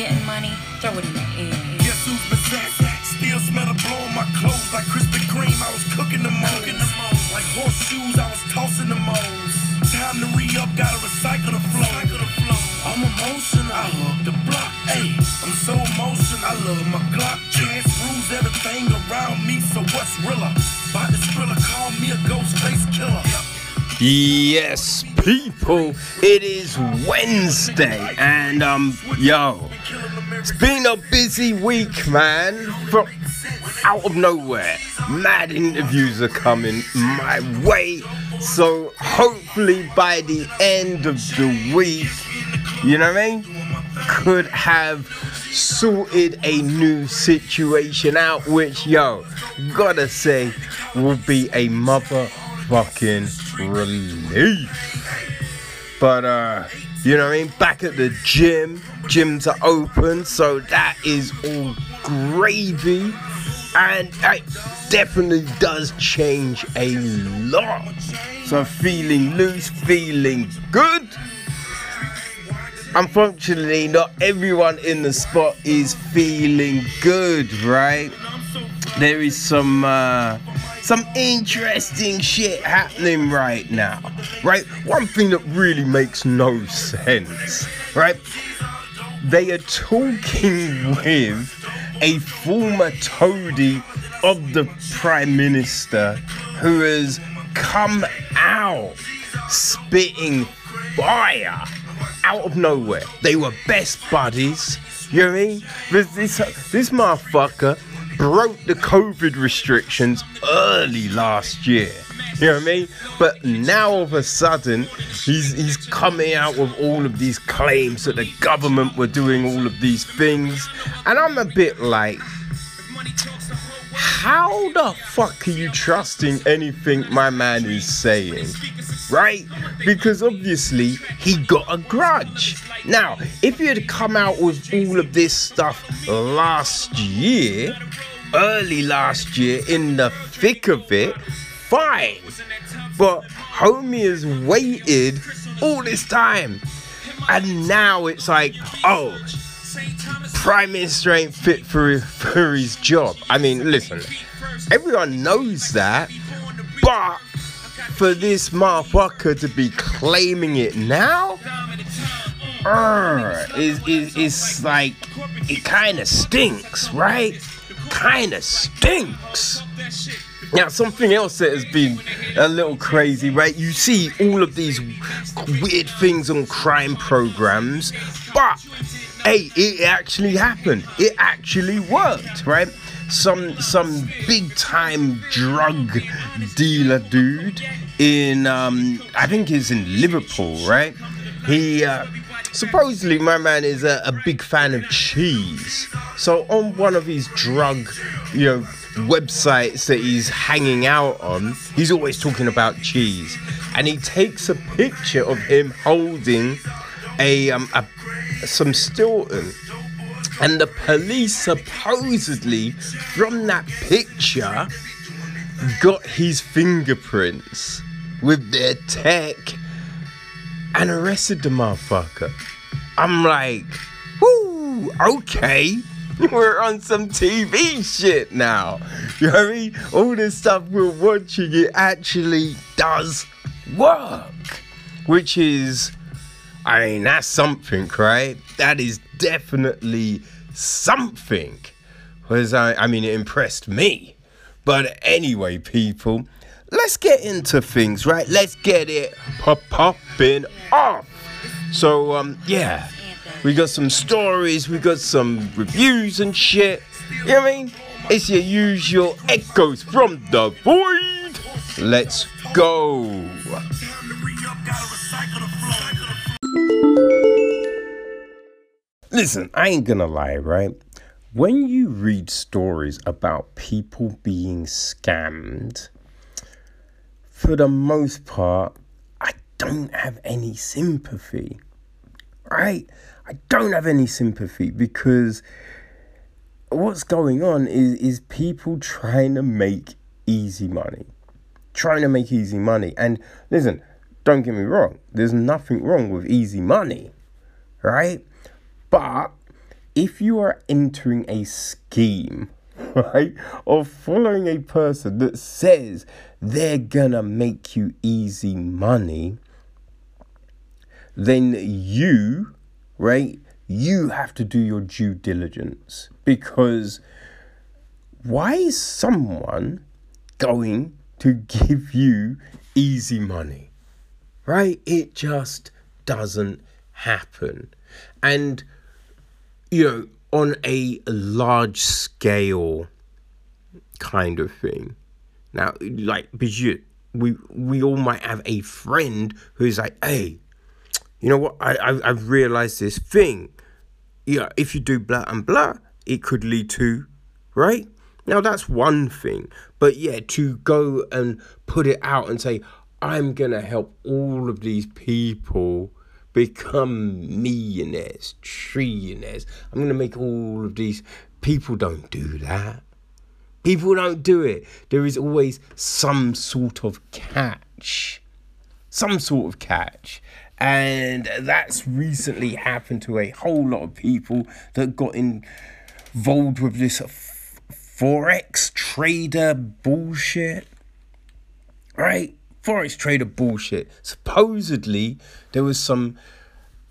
getting money, throw it in the air. Guess who's possessed? Still smell of blow on my clothes. Like Krispy Kreme, I was cooking them all. Like horseshoes, I was tossing them all. Time to re-up, gotta recycle the flow. I'm emotional, I love the block. Ayy, I'm so emotional, I love my Glock. Chance rules everything around me, so what's realer? By this thriller, call me a ghost face killer. Yes, people, it is Wednesday, and it's been a busy week, man. From out of nowhere, mad interviews are coming my way. So hopefully by the end of the week, you know what I mean, could have sorted a new situation out, which, gotta say, will be a motherfucking relief. But, you know what I mean, back at the gym, gyms are open, so that is all gravy. And it definitely does change a lot. So feeling loose, feeling good. Unfortunately, not everyone in the spot is feeling good, right? There is some interesting shit happening right now, right? One thing that really makes no sense, right? They are talking with a former toady of the Prime Minister who has come out spitting fire out of nowhere. They were best buddies, you know what I mean? This motherfucker broke the COVID restrictions early last year, you know what I mean? But now all of a sudden, he's coming out with all of these claims that the government were doing all of these things. And I'm a bit like, how the fuck are you trusting anything my man is saying? Right? Because obviously he got a grudge. Now, if he had come out with all of this stuff last year, early last year, in the thick of it, fine. But homie has waited all this time. And now it's like, oh, Prime Minister ain't fit for his job. I mean, listen, everyone knows that, but for this motherfucker to be claiming it now, it's like, it kind of stinks, right? Kind of stinks. Now, something else that has been a little crazy, right? You see all of these weird things on crime programs, but hey, it actually happened. It actually worked, right? Some big-time drug dealer dude in, I think it's in Liverpool, right? He, supposedly, my man is a big fan of cheese. So on one of his drug, websites that he's hanging out on, he's always talking about cheese. And he takes a picture of him holding some Stilton. And the police supposedly, from that picture, got his fingerprints with their tech and arrested the motherfucker. I'm like, whoo, okay, we're on some TV shit now. You know what I mean? All this stuff we're watching, it actually does work. Which is, I mean, that's something, right? That is definitely something. Because I mean, it impressed me. But anyway, people, let's get into things, right? Let's get it popping off. So, we got some stories, we got some reviews and shit. You know what I mean? It's your usual echoes from the void. Let's go. Listen, I ain't gonna lie, right? When you read stories about people being scammed, for the most part, I don't have any sympathy, right? I don't have any sympathy because what's going on is people trying to make easy money. Trying to make easy money. And listen, don't get me wrong. There's nothing wrong with easy money, right? But if you are entering a scheme, right, or following a person that says they're gonna make you easy money, then you, right, you have to do your due diligence, because why is someone going to give you easy money, right? It just doesn't happen. And, you know, on a large scale kind of thing. Now, like, because we all might have a friend who's like, hey, you know what, I've realised this thing. Yeah, if you do blah and blah, it could lead to, right? Now, that's one thing. But, yeah, to go and put it out and say, I'm going to help all of these people become millionaires, trillionaires. I'm going to make all of these... People don't do that. People don't do it. There is always some sort of catch. Some sort of catch. And that's recently happened to a whole lot of people that got involved with this forex trader bullshit, right? Forex trader bullshit. Supposedly, there was some...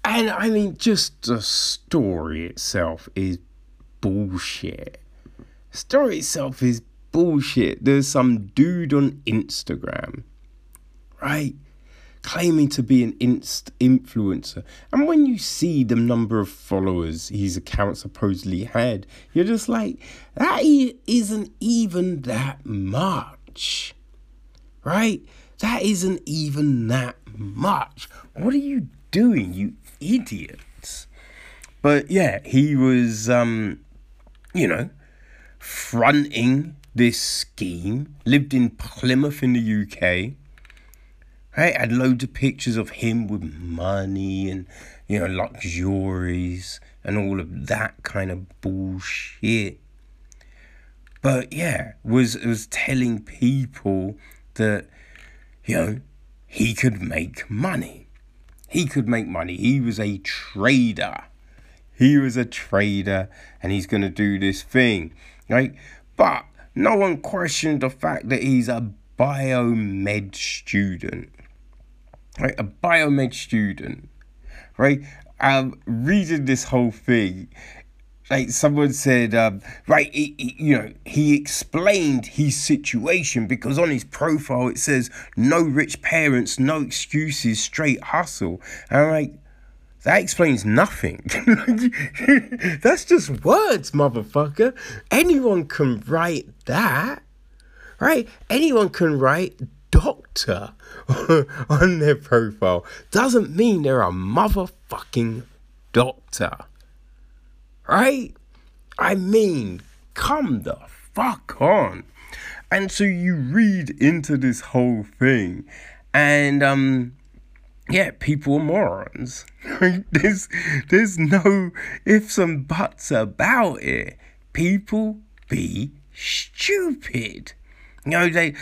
And, I mean, just the story itself is bullshit. The story itself is bullshit. There's some dude on Instagram, right, claiming to be an influencer. And when you see the number of followers his account supposedly had, you're just like, that isn't even that much, right? That isn't even that much. What are you doing, you idiots? But yeah, he was, you know, fronting this scheme, lived in Plymouth in the UK, right, had loads of pictures of him with money and, you know, luxuries and all of that kind of bullshit. But, yeah, was telling people that, you know, he could make money. He could make money. He was a trader. He was a trader, and he's going to do this thing, right? But no one questioned the fact that he's a biomed student. Right, a biomed student, right? Reading this whole thing, like someone said, right, you know, he explained his situation because on his profile it says, no rich parents, no excuses, straight hustle. And I'm like, that explains nothing. That's just words, motherfucker. Anyone can write that, right? Anyone can write doctor on their profile. Doesn't mean they're a motherfucking doctor, right? I mean, come the fuck on. And so you read into this whole thing, and yeah, people are morons. There's no ifs and buts about it. People be stupid. You know, they,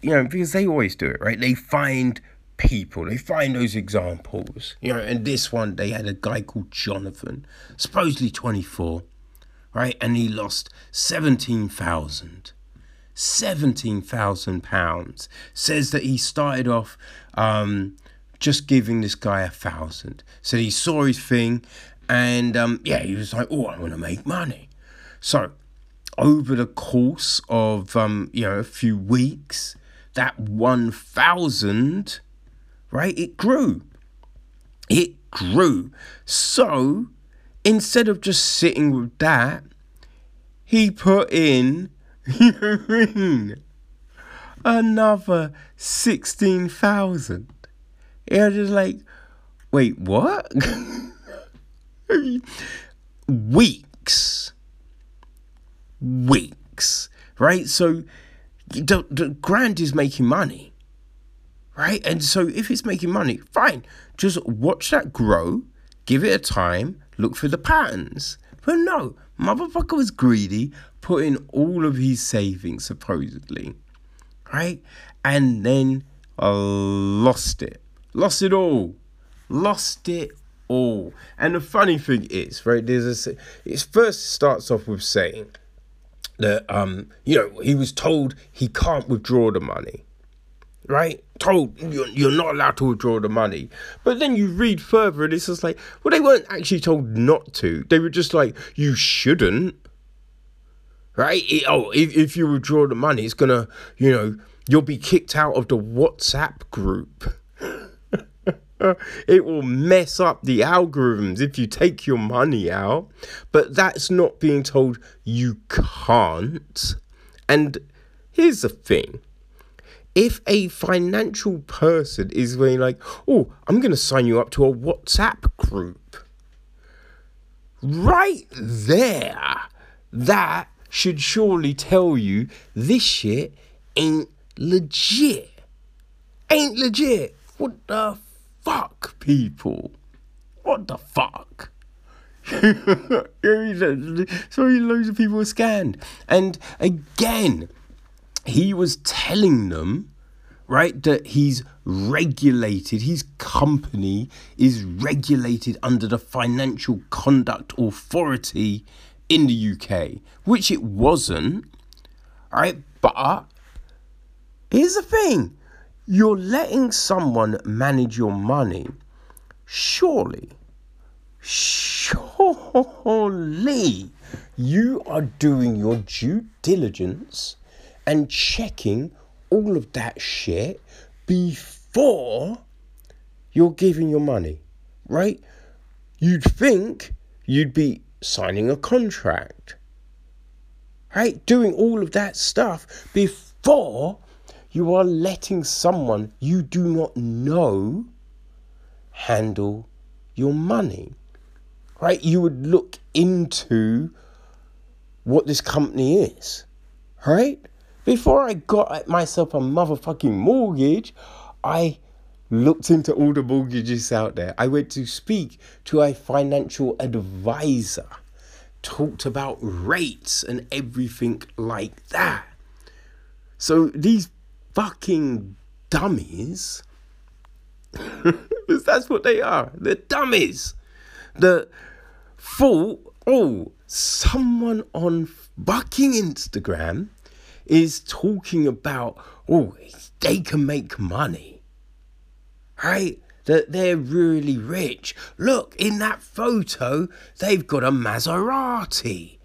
you know, because they always do it, right? They find people, they find those examples, you know, and this one, they had a guy called Jonathan, supposedly 24, right? And he lost £17,000. Says that he started off, just giving this guy $1,000. So he saw his thing and, yeah, he was like, oh, I want to make money. So, over the course of, you know, a few weeks, that 1,000, right, it grew. It grew. So, instead of just sitting with that, he put in, you know what I mean, another 16,000. And I'm just like, wait, what? Weeks, right? So the grand is making money, right? And so if it's making money, fine, just watch that grow, give it a time, look for the patterns. But no, motherfucker was greedy, put in all of his savings supposedly, right? And then lost it all all. And the funny thing is, right, there's a, it first starts off with saying that, you know, he was told he can't withdraw the money, right? Told you're not allowed to withdraw the money. But then you read further and it's just like, well, they weren't actually told not to. They were just like, you shouldn't, right? If you withdraw the money, it's gonna, you know, you'll be kicked out of the WhatsApp group. It will mess up the algorithms if you take your money out. But that's not being told you can't. And here's the thing. If a financial person is really like, oh, I'm going to sign you up to a WhatsApp group, right there, that should surely tell you this shit ain't legit. Ain't legit. What the fuck, people? What the fuck? Sorry, loads of people are scanned. And again, he was telling them, right, that he's regulated, his company is regulated under the Financial Conduct Authority in the UK, which it wasn't, right? But here's the thing, you're letting someone manage your money. Surely, you are doing your due diligence and checking all of that shit before you're giving your money, right? You'd think you'd be signing a contract, right? Doing all of that stuff before you are letting someone you do not know handle your money, right? You would look into what this company is, right? Before I got myself a motherfucking mortgage, I looked into all the mortgages out there. I went to speak to a financial advisor, talked about rates and everything like that. So these fucking dummies, because that's what they are, they're dummies, that thought, oh, someone on fucking Instagram is talking about, oh, they can make money, right? That they're really rich. Look, in that photo, they've got a Maserati.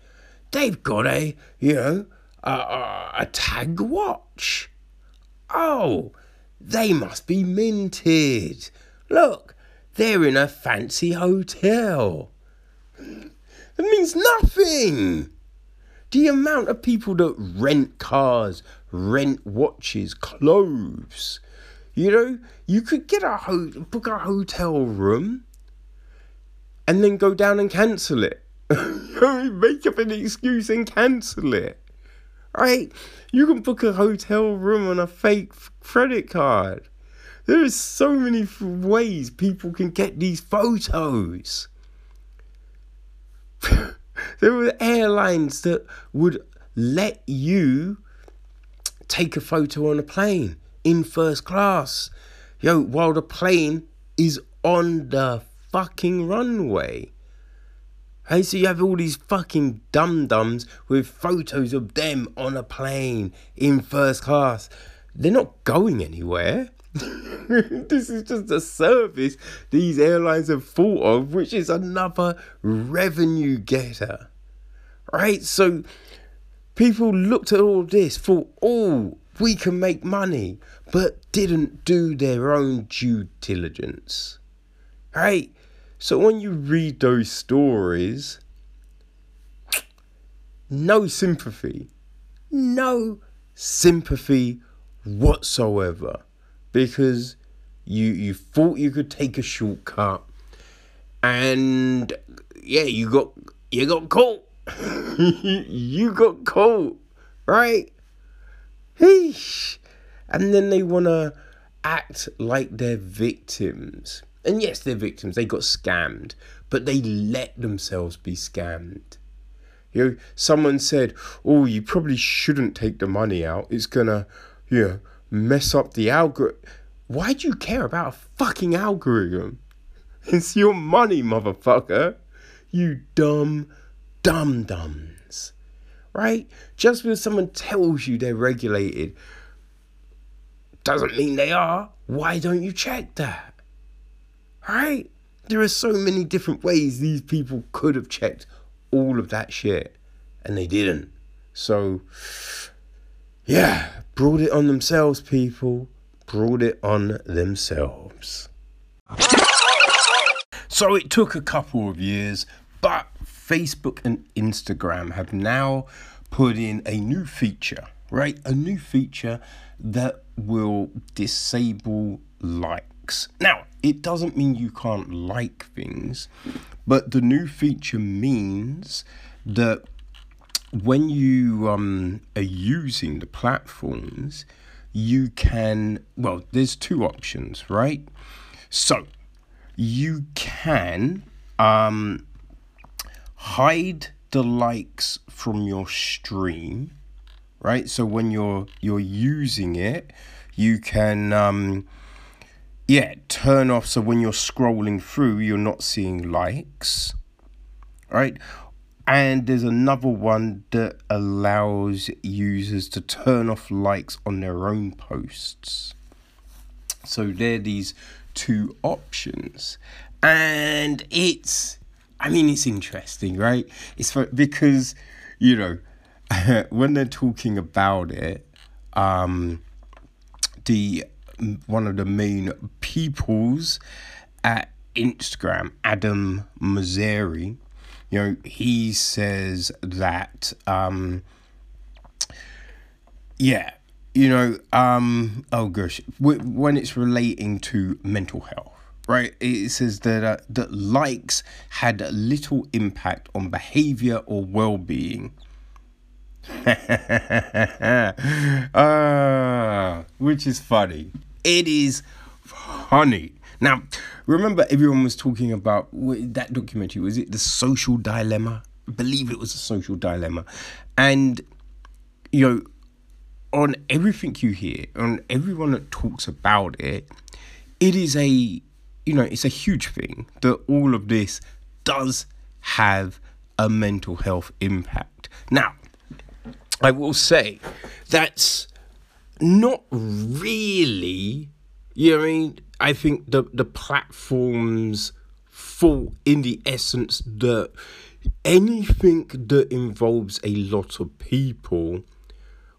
They've got a, you know, a Tag watch. Oh, they must be minted. Look, they're in a fancy hotel. It means nothing. The amount of people that rent cars, rent watches, clothes, you know, you could get a book a hotel room and then go down and cancel it. Make up an excuse and cancel it, right? You can book a hotel room on a fake credit card. There are so many ways people can get these photos. There were airlines that would let you take a photo on a plane in first class, yo, while the plane is on the fucking runway. Hey, so you have all these fucking dum-dums with photos of them on a plane in first class. They're not going anywhere. This is just a service these airlines have thought of, which is another revenue getter, right? So people looked at all this, thought, oh, we can make money, but didn't do their own due diligence, right? So when you read those stories, no sympathy whatsoever. Because you thought you could take a shortcut, and yeah, you got caught. You got caught, right? Heesh. And then they wanna act like they're victims. And yes, they're victims, they got scammed, but they let themselves be scammed. You know, someone said, oh, you probably shouldn't take the money out, it's gonna, you know, mess up the algorithm. Why do you care about a fucking algorithm? It's your money, motherfucker. You dumb dum-dums. Right? Just because someone tells you they're regulated doesn't mean they are. Why don't you check that? Right? There are so many different ways these people could have checked all of that shit, and they didn't. So, yeah, brought it on themselves, people. Brought it on themselves. So it took a couple of years, but Facebook and Instagram have now put in a new feature, right? A new feature that will disable likes. Now, it doesn't mean you can't like things, but the new feature means that when you are using the platforms, you can, well, there's two options, right? So you can hide the likes from your stream, right? So when you're using it, you can turn off, so when you're scrolling through, you're not seeing likes, right? And there's another one that allows users to turn off likes on their own posts. So there are these two options. And it's interesting, right? It's because, you know, when they're talking about it, one of the main peoples at Instagram, Adam Mosseri, you know, he says that, when it's relating to mental health, right? It says that likes had little impact on behavior or well-being. Which is funny. It is funny. Now, remember everyone was talking about that documentary, was it The Social Dilemma? I believe it was The Social Dilemma. And, you know, on everything you hear, on everyone that talks about it, it is a, you know, it's a huge thing that all of this does have a mental health impact. Now, I will say that's not really, you know what I mean? I think the platform's fault in the essence that anything that involves a lot of people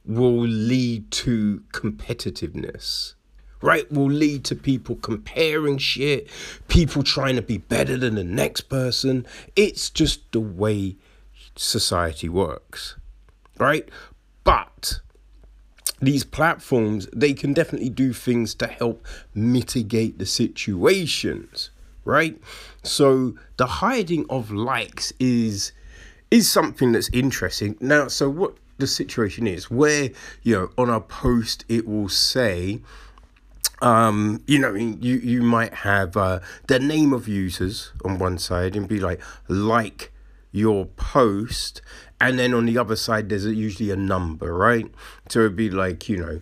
will lead to competitiveness, right? Will lead to people comparing shit, people trying to be better than the next person. It's just the way society works, right? But these platforms, they can definitely do things to help mitigate the situations, right? So the hiding of likes is something that's interesting. Now, so what the situation is, where, you know, on a post it will say, you might have the name of users on one side and be like your post, and then on the other side there's usually a number, right? So it'd be like, you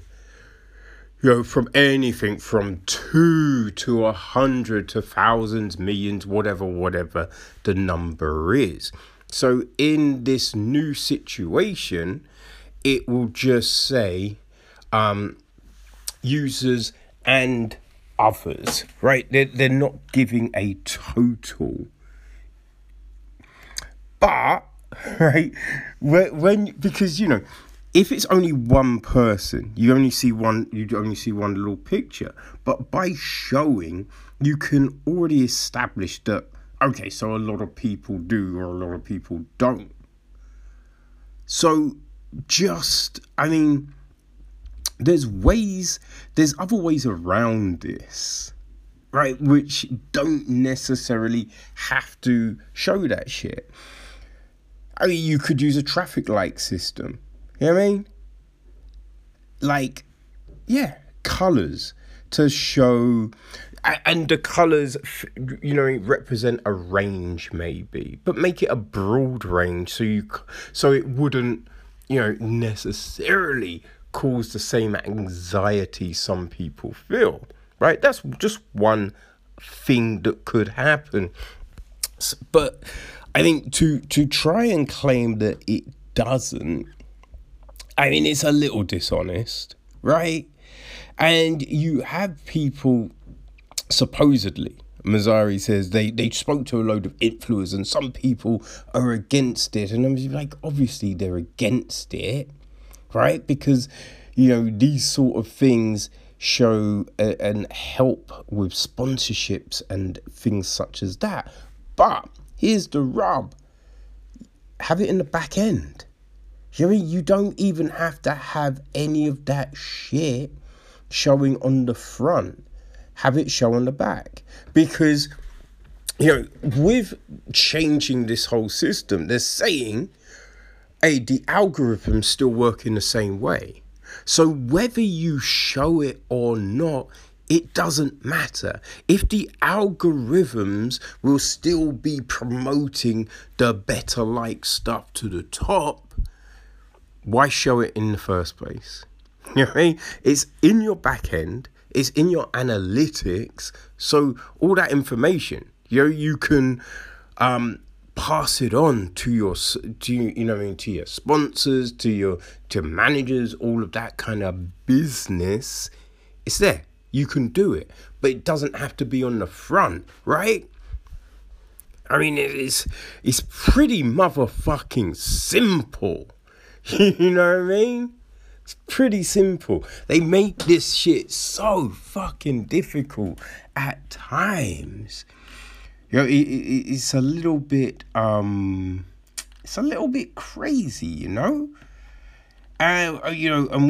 know, from anything from 2 to 100 to thousands, millions, whatever the number is. So in this new situation, it will just say users and others, right? They're not giving a total. But, right, because, you know, if it's only one person, you only see one little picture. But by showing, you can already establish that, okay, so a lot of people do or a lot of people don't. So there's other ways around this, right? Which don't necessarily have to show that shit. I mean, you could use a traffic light system. You know what I mean? Colours to show, and the colours, you know, represent a range maybe, but make it a broad range so it wouldn't, you know, necessarily cause the same anxiety some people feel, right? That's just one thing that could happen. But I think to try and claim that it doesn't, I mean, it's a little dishonest, right? And you have people, supposedly, Mazzari says they spoke to a load of influencers and some people are against it. And I'm like, obviously they're against it, right? Because, you know, these sort of things show and help with sponsorships and things such as that. But here's the rub. Have it in the back end. You don't even have to have any of that shit showing on the front. Have it show on the back. Because, you know, with changing this whole system, they're saying, hey, the algorithms still work in the same way. So whether you show it or not, it doesn't matter. If the algorithms will still be promoting the better like stuff to the top, why show it in the first place? You know what I mean? It's in your back end. It's in your analytics. So all that information, you know, you can pass it on to your, to your sponsors, to managers, all of that kind of business. It's there. You can do it, but it doesn't have to be on the front, right? I mean, it's pretty motherfucking simple. You know what I mean? It's pretty simple. They make this shit so fucking difficult at times. You know, it's a little bit crazy, you know? And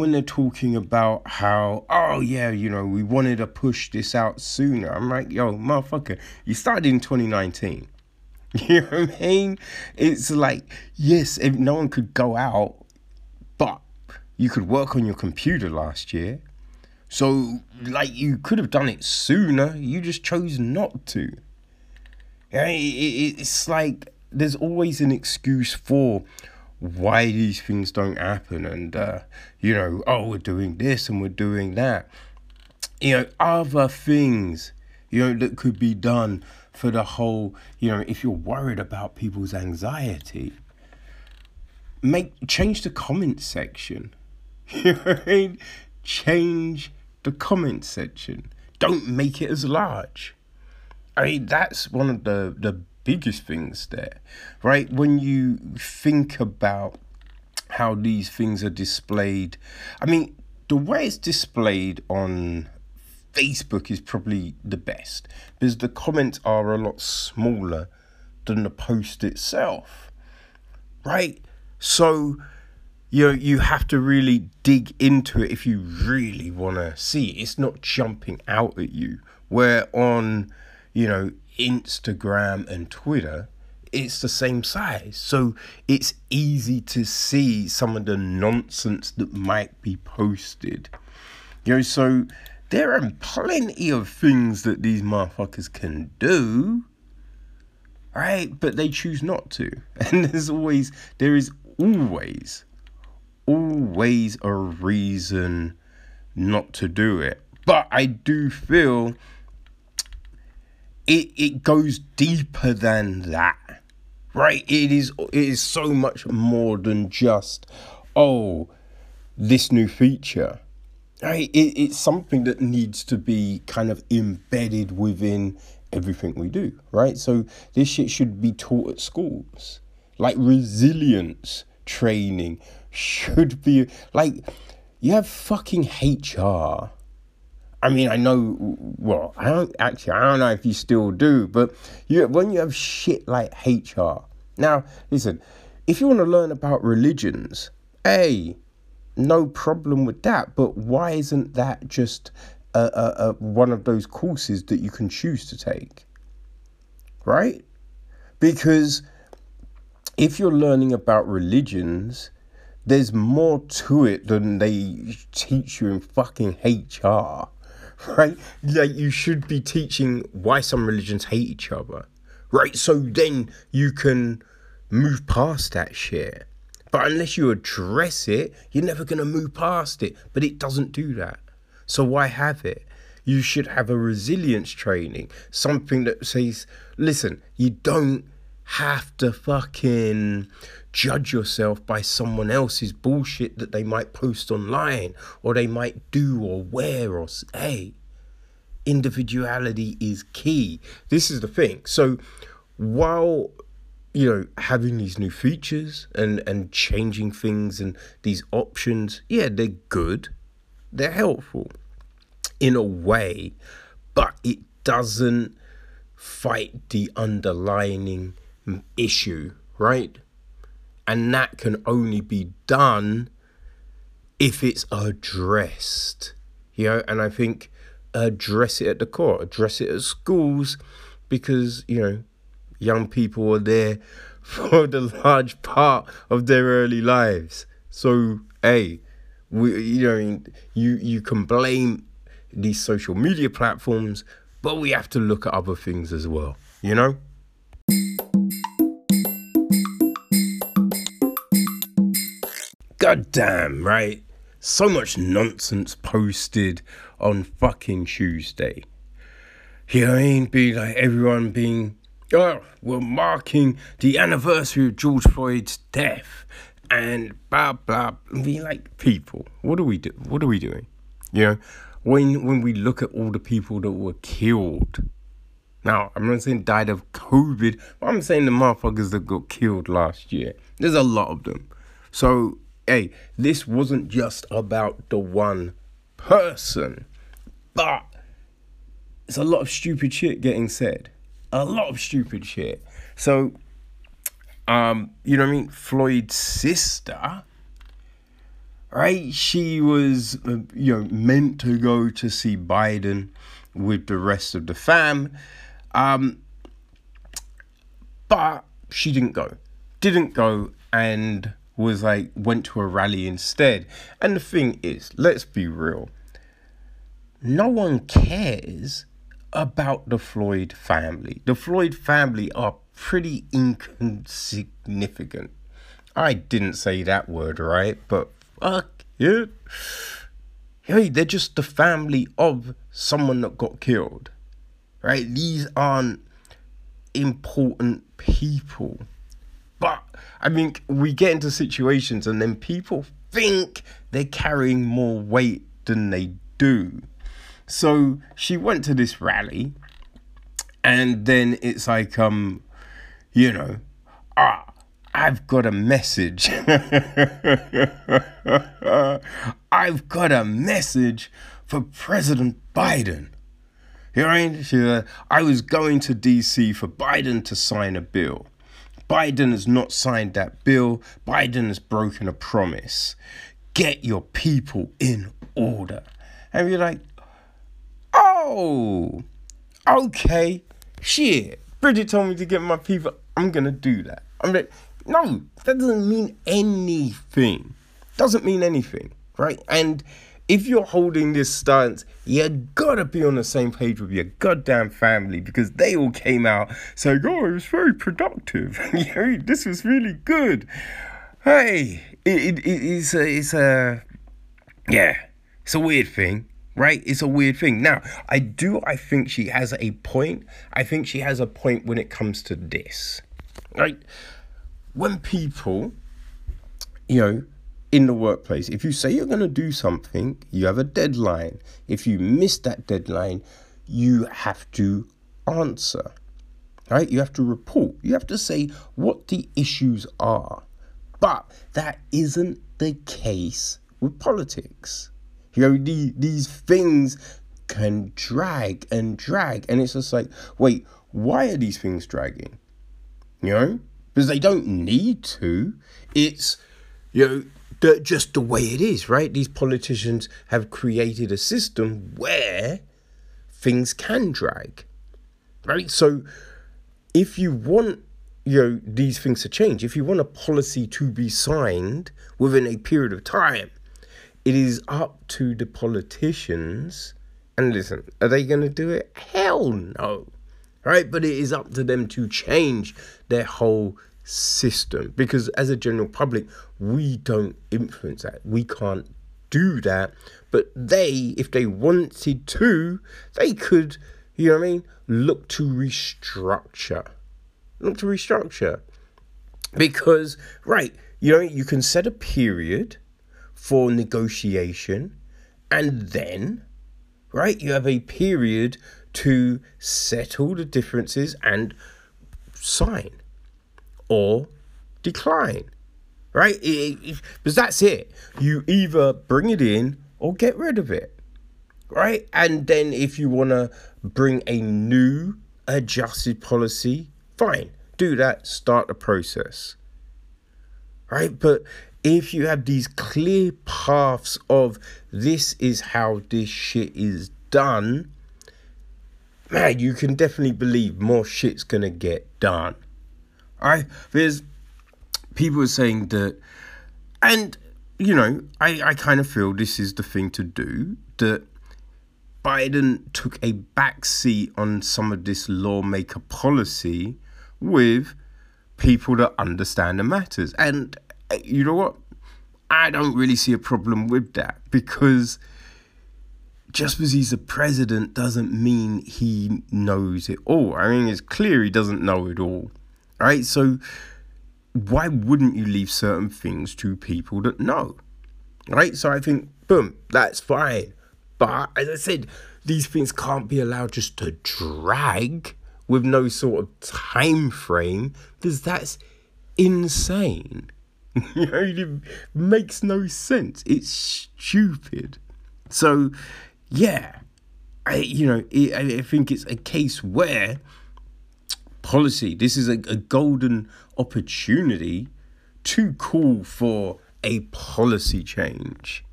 when they're talking about how, oh yeah, you know, we wanted to push this out sooner. I'm like, yo, motherfucker, you started in 2019. You know what I mean? It's like, yes, if no one could go out, but you could work on your computer last year. So, like, you could have done it sooner. You just chose not to. It's like there's always an excuse for why these things don't happen. And, you know, oh, we're doing this and we're doing that. You know, other things, you know, that could be done for the whole, you know, if you're worried about people's anxiety, change the comment section. You know what I mean? Change the comment section. Don't make it as large. I mean, that's one of the biggest things there, right? When you think about how these things are displayed, I mean, the way it's displayed on Facebook is probably the best because the comments are a lot smaller than the post itself, right? So, you know, you have to really dig into it if you really want to see it. It's not jumping out at you. Where on, you know, Instagram and Twitter, it's the same size. So it's easy to see some of the nonsense that might be posted. You know, so there are plenty of things that these motherfuckers can do, right? But they choose not to. And there is always a reason not to do it. But I do feel it goes deeper than that, right? It is so much more than just, oh, this new feature, right? It's something that needs to be kind of embedded within everything we do, right? So this shit should be taught at schools. Like resilience training should be, like, you have fucking HR. I mean, I know, well, I don't know if you still do, but when you have shit like HR. Now, listen, if you want to learn about religions, hey, no problem with that, but why isn't that just one of those courses that you can choose to take, right? Because if you're learning about religions, there's more to it than they teach you in fucking HR, right? Like, you should be teaching why some religions hate each other, right? So then you can move past that shit. But unless you address it, you're never going to move past it. But it doesn't do that. So why have it? You should have a resilience training, something that says, listen, you don't have to fucking judge yourself by someone else's bullshit that they might post online or they might do or wear or say. Individuality is key. This is the thing. So while, you know, having these new features and changing things and these options, yeah, they're good. They're helpful in a way, but it doesn't fight the underlying issue, right? And that can only be done if it's addressed, you know, and I think address it at the core, address it at schools, because, you know, young people are there for the large part of their early lives. So, hey, we, you know, you can blame these social media platforms, but we have to look at other things as well, you know? Goddamn, right? So much nonsense posted on fucking Tuesday. You know what I mean? Be like everyone being, oh, we're marking the anniversary of George Floyd's death and blah, blah. Be like, people, what are we doing? You know, when we look at all the people that were killed. Now, I'm not saying died of COVID, but I'm saying the motherfuckers that got killed last year. There's a lot of them. So, hey, this wasn't just about the one person, but it's a lot of stupid shit getting said. A lot of stupid shit. So, you know what I mean? Floyd's sister, right? She was, you know, meant to go to see Biden with the rest of the fam. But she didn't go. Didn't go and was like, went to a rally instead. And the thing is, let's be real. No one cares about the Floyd family. The Floyd family are pretty insignificant. I didn't say that word right, but fuck it. Hey, they're just the family of someone that got killed, right? These aren't important people. But, I mean, we get into situations and then people think they're carrying more weight than they do. So she went to this rally and then it's like, you know, I've got a message. I've got a message for President Biden. You know what I mean? She's like, I was going to DC for Biden to sign a bill. Biden has not signed that bill. Biden has broken a promise. Get your people in order. And you're like, oh, okay, shit. Bridget told me to get my people. I'm going to do that. I'm like, no, that doesn't mean anything. Doesn't mean anything, right? And if you're holding this stance, you gotta be on the same page with your goddamn family, because they all came out saying, oh, it was very productive. This was really good. Hey, it's a weird thing, right? It's a weird thing. Now, I think she has a point. I think she has a point when it comes to this, right? When people, you know, in the workplace, if you say you're going to do something, you have a deadline. If you miss that deadline, you have to answer, right? You have to report. You have to say what the issues are. But that isn't the case with politics. You know, these things can drag and drag. And it's just like, wait, why are these things dragging? You know, because they don't need to. It's, you know, just the way it is, right? These politicians have created a system where things can drag, right? So if you want, you know, these things to change, if you want a policy to be signed within a period of time, it is up to the politicians. And listen, are they going to do it? Hell no, right? But it is up to them to change their whole system, because as a general public, we don't influence that. We can't do that. But they, if they wanted to, they could, you know what I mean, look to restructure. Look to restructure. Because, right, you know, you can set a period for negotiation, and then, right, you have a period to settle the differences and sign or decline, right? Because that's it. You either bring it in or get rid of it, right? And then if you want to bring a new adjusted policy, fine, do that, start the process, right? But if you have these clear paths of this is how this shit is done, man, you can definitely believe more shit's gonna get done. Alright? There's people are saying that, and you know, I kind of feel this is the thing to do, that Biden took a backseat on some of this lawmaker policy with people that understand the matters. And you know what? I don't really see a problem with that, because just because he's a president doesn't mean he knows it all. I mean, it's clear he doesn't know it all, right? So why wouldn't you leave certain things to people that know, right? So I think, boom, that's fine. But as I said, these things can't be allowed just to drag with no sort of time frame, because that's insane. You know, it makes no sense. It's stupid. So, yeah, I think it's a case where policy, this is a golden opportunity to call for a policy change,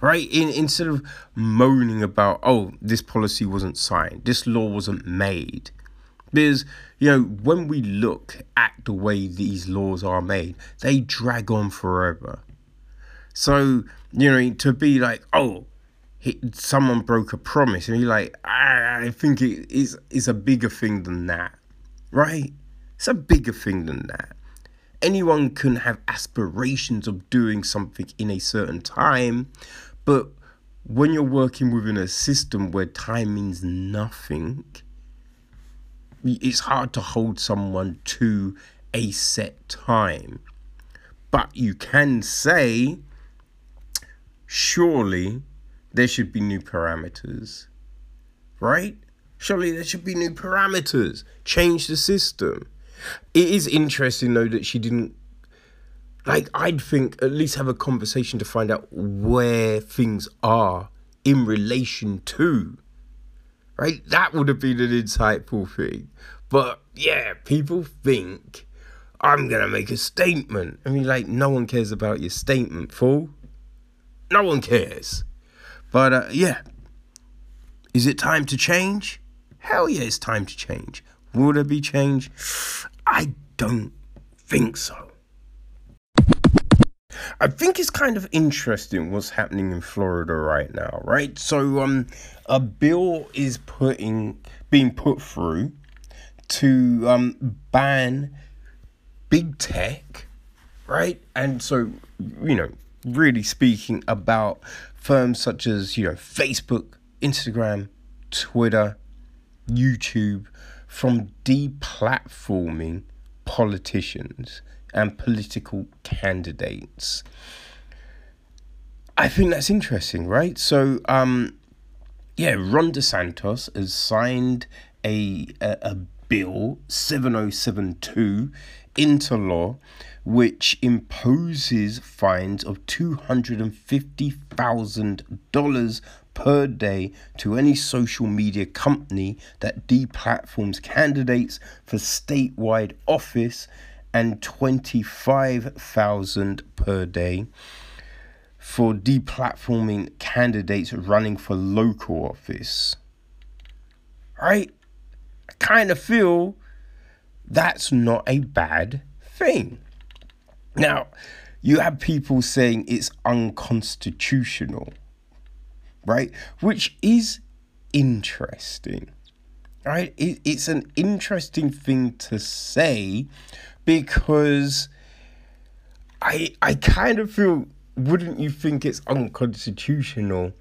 right? Instead of moaning about, oh, this policy wasn't signed, this law wasn't made. Because, you know, when we look at the way these laws are made, they drag on forever. So, you know, to be like, oh, someone broke a promise, and you're like, I think it's a bigger thing than that, right? It's a bigger thing than that. Anyone can have aspirations of doing something in a certain time, but when you're working within a system where time means nothing, it's hard to hold someone to a set time. But you can say, surely there should be new parameters, right? Surely there should be new parameters. Change the system. It is interesting, though, that she didn't, like, I'd think at least have a conversation to find out where things are in relation to, right? That would have been an insightful thing. But, yeah, people think, I'm going to make a statement. I mean, like, no one cares about your statement, fool. No one cares. But, yeah. Is it time to change? Hell yeah, it's time to change. Will there be change? I don't think so. I think it's kind of interesting what's happening in Florida right now, right? So, a bill is being put through to ban big tech, right? And so, you know, really speaking about firms such as, you know, Facebook, Instagram, Twitter, YouTube, from deplatforming politicians and political candidates. I think that's interesting, right? So, yeah, Ron DeSantis has signed a bill, 7072, into law, which imposes fines of $250,000 per day to any social media company that deplatforms candidates for statewide office, and $25,000 per day for deplatforming candidates running for local office. Right? I kind of feel that's not a bad thing. Now, you have people saying it's unconstitutional, right? Which is interesting, right? It's an interesting thing to say, because I kind of feel wouldn't you think it's unconstitutional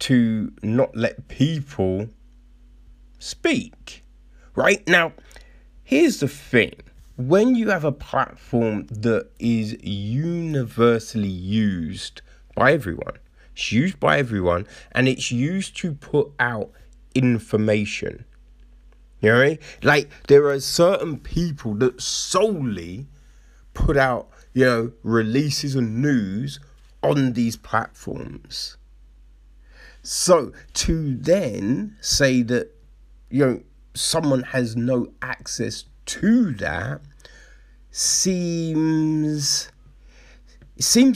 to not let people speak? Right? Now, here's the thing. When you have a platform that is universally used by everyone, it's used by everyone, and it's used to put out information, you know what I mean? Like, there are certain people that solely put out, you know, releases and news on these platforms. So to then say that, you know, someone has no access to that seems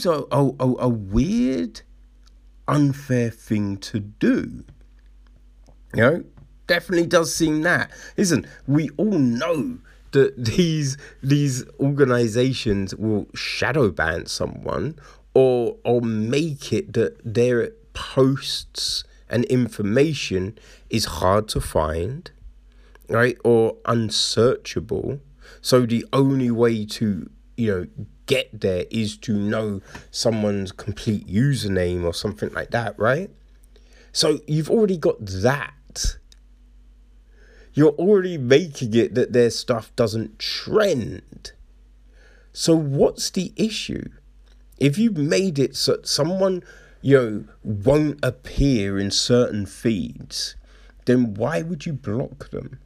a weird, unfair thing to do. You know, definitely does seem that. Listen, we all know that these organisations will shadow ban someone or make it that their posts and information is hard to find, right, or unsearchable. So the only way to, you know, get there is to know someone's complete username or something like that, right? So you've already got that. You're already making it that their stuff doesn't trend. So what's the issue? If you've made it so someone, you know, won't appear in certain feeds, then why would you block them?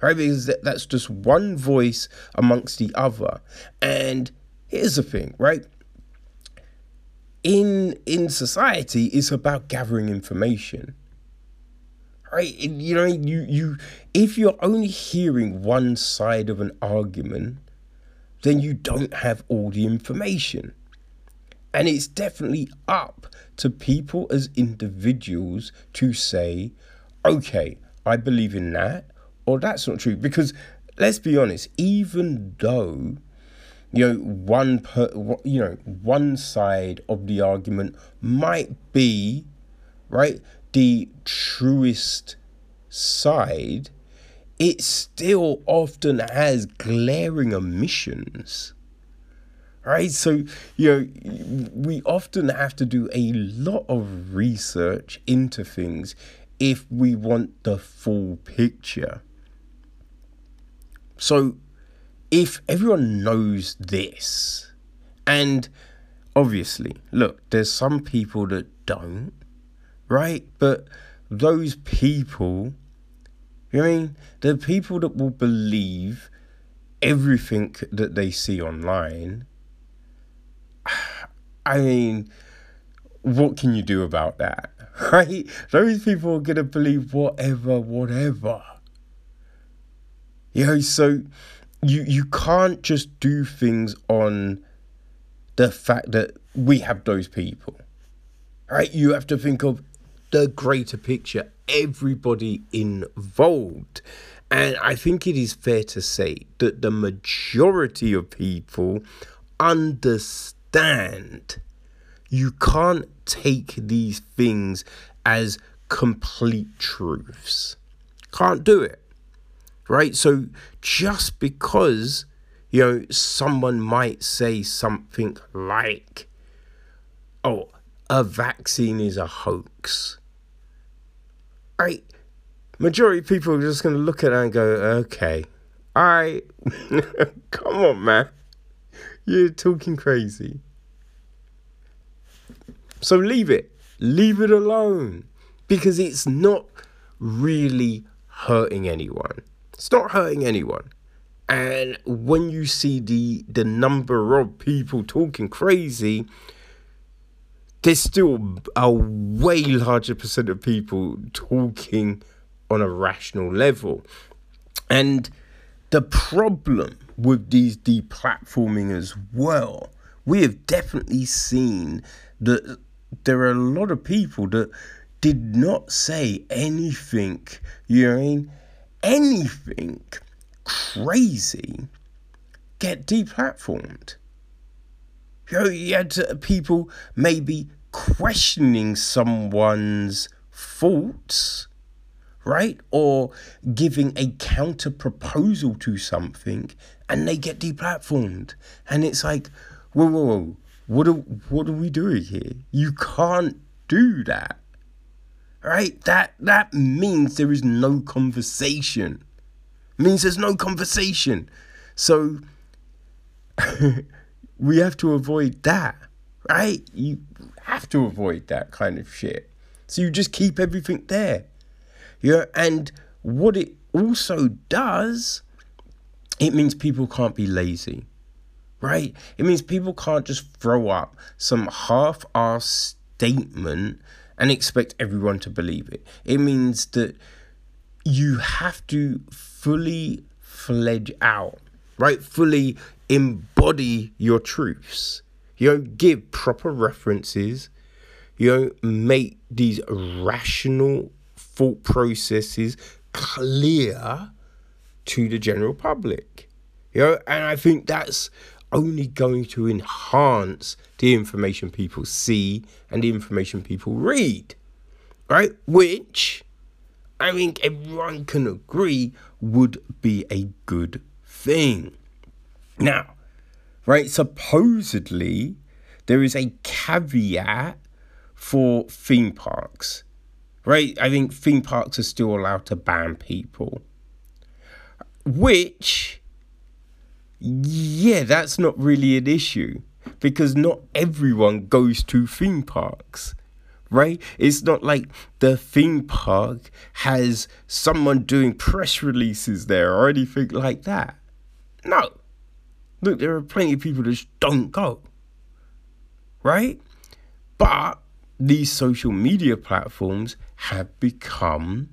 Right? Because that's just one voice amongst the other. And here's the thing, right? In society, it's about gathering information, right? You know, you if you're only hearing one side of an argument, then you don't have all the information. And it's definitely up to people as individuals to say, okay, I believe in that, or that's not true. Because let's be honest, even though, you know, one side of the argument might be, right, the truest side, it still often has glaring omissions, right? So, you know, we often have to do a lot of research into things if we want the full picture. So, if everyone knows this, and obviously, look, there's some people that don't, right? But those people, you know what I mean? The people that will believe everything that they see online, I mean, what can you do about that, right? Those people are going to believe whatever. You know, so You can't just do things on the fact that we have those people, right? You have to think of the greater picture, everybody involved. And I think it is fair to say that the majority of people understand you can't take these things as complete truths. Can't do it. Right, so just because, you know, someone might say something like, oh, a vaccine is a hoax, right? Majority of people are just going to look at that and go, okay, all right, come on, man, you're talking crazy. So leave it alone, because it's not really hurting anyone. It's not hurting anyone. And when you see the number of people talking crazy, there's still a way larger percent of people talking on a rational level. And the problem with these deplatforming as well, we have definitely seen that there are a lot of people that did not say anything, you know what I mean? Anything crazy get deplatformed. You know, you had people maybe questioning someone's faults, right? Or giving a counter proposal to something, and they get deplatformed. And it's like, whoa, What are we doing here? You can't do that. Right? That means there is no conversation. It means there's no conversation. So we have to avoid that, right? You have to avoid that kind of shit. So you just keep everything there. Yeah, and what it also does, it means people can't be lazy, right? It means people can't just throw up some half-assed statement and expect everyone to believe it. It means that you have to fully fledge out, right? Fully embody your truths. You know, give proper references. You know, make these rational thought processes clear to the general public. You know, and I think that's only going to enhance the information people see and the information people read, right? Which I think everyone can agree would be a good thing. Now, right, supposedly there is a caveat for theme parks, right? I think theme parks are still allowed to ban people, which, yeah, that's not really an issue because not everyone goes to theme parks, right? It's not like the theme park has someone doing press releases there or anything like that. No. Look, there are plenty of people that just don't go, right? But these social media platforms have become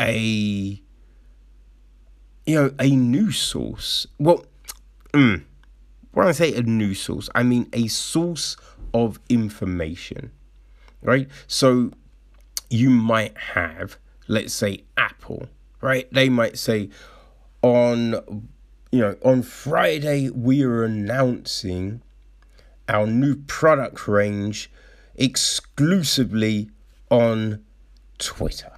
a, you know, a news source. Well, when I say a news source, I mean a source of information, right? So you might have, let's say, Apple, right? They might say on, you know, on Friday, we are announcing our new product range exclusively on Twitter.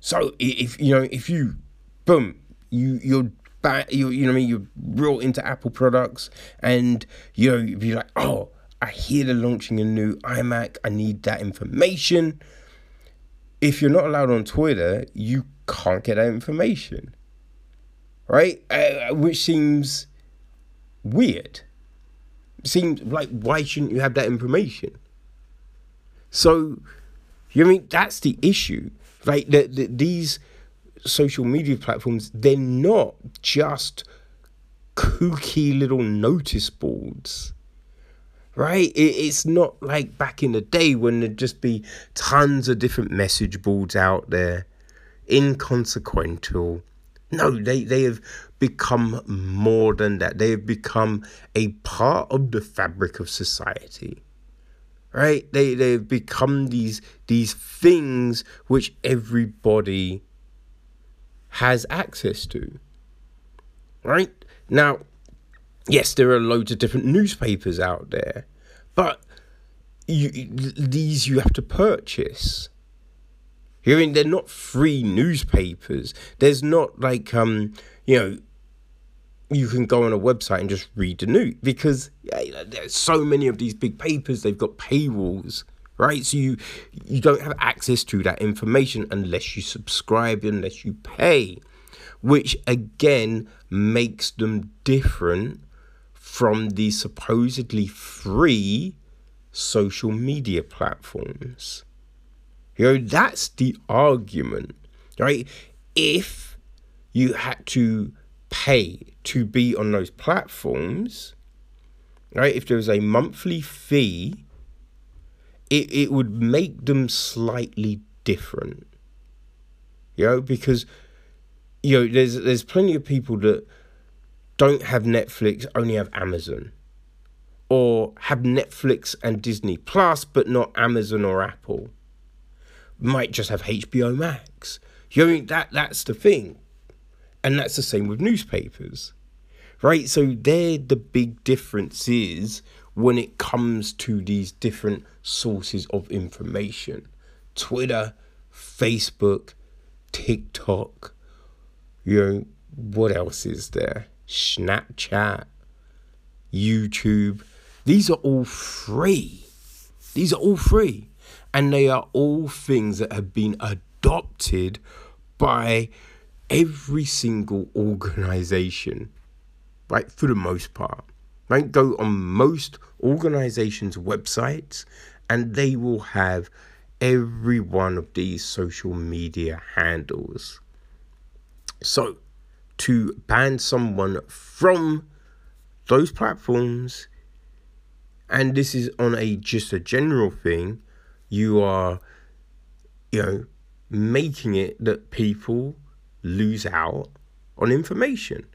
So if you boom, you're real into Apple products, and you know, you'd be like, oh, I hear they're launching a new iMac. I need that information. If you're not allowed on Twitter, you can't get that information. Right? Which seems weird. Seems like, why shouldn't you have that information? So, you know, I mean, that's the issue. Like, these social media platforms, they're not just kooky little notice boards. Right? It's not like back in the day when there'd just be tons of different message boards out there. Inconsequential. No, they have become more than that. They have become a part of the fabric of society, right? They have become these things which everybody has access to, right? Now, yes, there are loads of different newspapers out there, but these you have to purchase. I mean, they're not free newspapers. There's not like, you know, you can go on a website and just read the news because there's so many of these big papers, they've got paywalls, right? So you don't have access to that information unless you subscribe, unless you pay, which again makes them different from the supposedly free social media platforms. You know, that's the argument, right? If you had to pay to be on those platforms, right? If there was a monthly fee, it would make them slightly different, you know, because, you know, there's plenty of people that don't have Netflix, only have Amazon, or have Netflix and Disney Plus, but not Amazon or Apple. Might just have HBO Max. You know, I mean, that's the thing. And that's the same with newspapers, right? So they're the big differences when it comes to these different sources of information. Twitter, Facebook, TikTok, you know, what else is there? Snapchat, YouTube. These are all free. These are all free. And they are all things that have been adopted by every single organization, right? For the most part, right? Go on most organizations' websites and they will have every one of these social media handles. So to ban someone from those platforms, and this is on a just a general thing, you are, you know, making it that people lose out on information,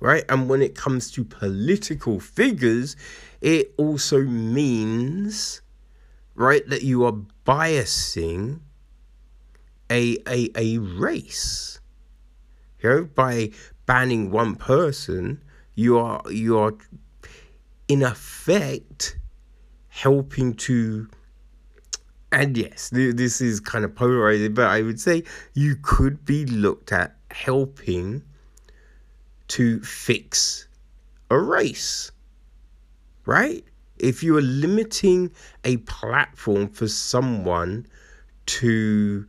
right? And when it comes to political figures, it also means, right, that you are biasing a race. You know, by banning one person, you are in effect helping to, and yes, this is kind of polarizing, but I would say you could be looked at helping to fix a race, right? If you are limiting a platform for someone to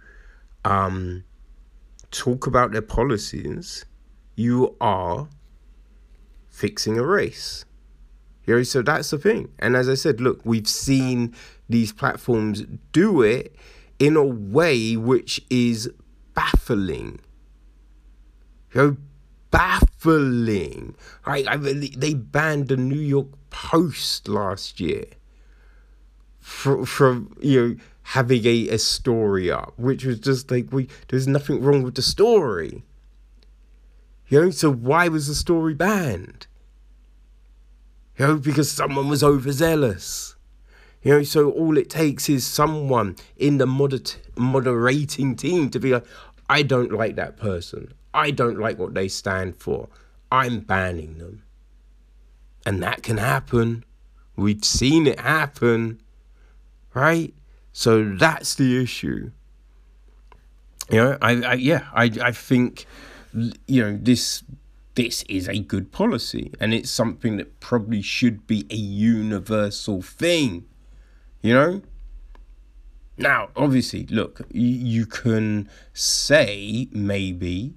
talk about their policies, you are fixing a race. You know, so that's the thing. And as I said, look, we've seen these platforms do it in a way which is baffling. You know, baffling. Right? I mean, they banned the New York Post last year from you know, having a story up, which was just like, there's nothing wrong with the story. You know, so why was the story banned? You know, because someone was overzealous. You know, so all it takes is someone in the moderating team to be like, I don't like that person. I don't like what they stand for. I'm banning them. And that can happen. We've seen it happen, right? So that's the issue. You know, I think, you know, this is a good policy, and it's something that probably should be a universal thing. You know? Now, obviously, look, you can say maybe,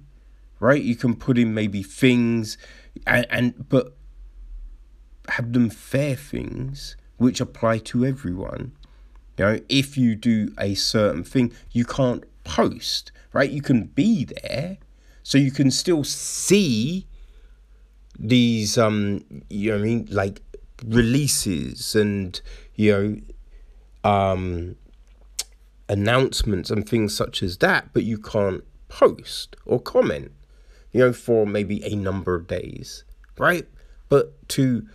right? You can put in maybe things, but have them fair things which apply to everyone. You know, if you do a certain thing, you can't post, right? You can be there, so you can still see these, you know what I mean, like releases and, you know, announcements and things such as that, but you can't post or comment, you know, for maybe a number of days, right? But to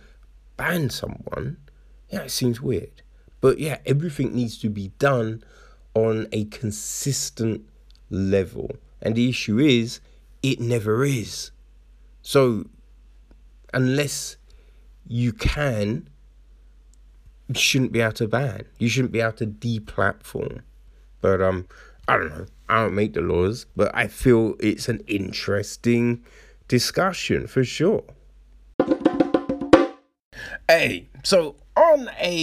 ban someone, yeah, it seems weird. But yeah, everything needs to be done on a consistent level. And the issue is, it never is. So, unless you can, you shouldn't be able to ban. You shouldn't be able to deplatform. But I don't know. I don't make the laws, but I feel it's an interesting discussion for sure. Hey, so on a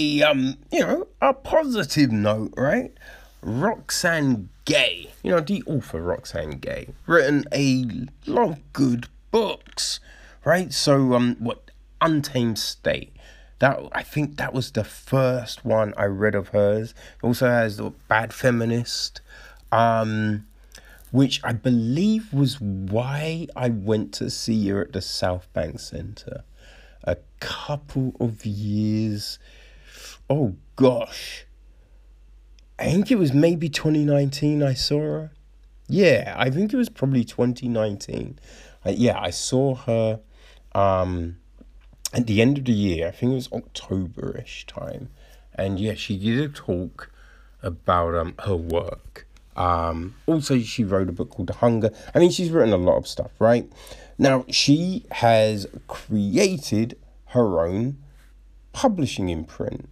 you know, a positive note, right? Roxane Gay, you know, the author Roxane Gay, written a lot of good books, right? So what, Untamed State. That, I think that was the first one I read of hers. It also has the Bad Feminist, which I believe was why I went to see her at the South Bank Centre a couple of years. Oh gosh, I think it was maybe 2019 I saw her. Yeah, I think it was probably 2019. Yeah, I saw her at the end of the year. I think it was October-ish time. And yeah, she did a talk about her work. Also, she wrote a book called The Hunger. I mean, she's written a lot of stuff, right? Now, she has created her own publishing imprint.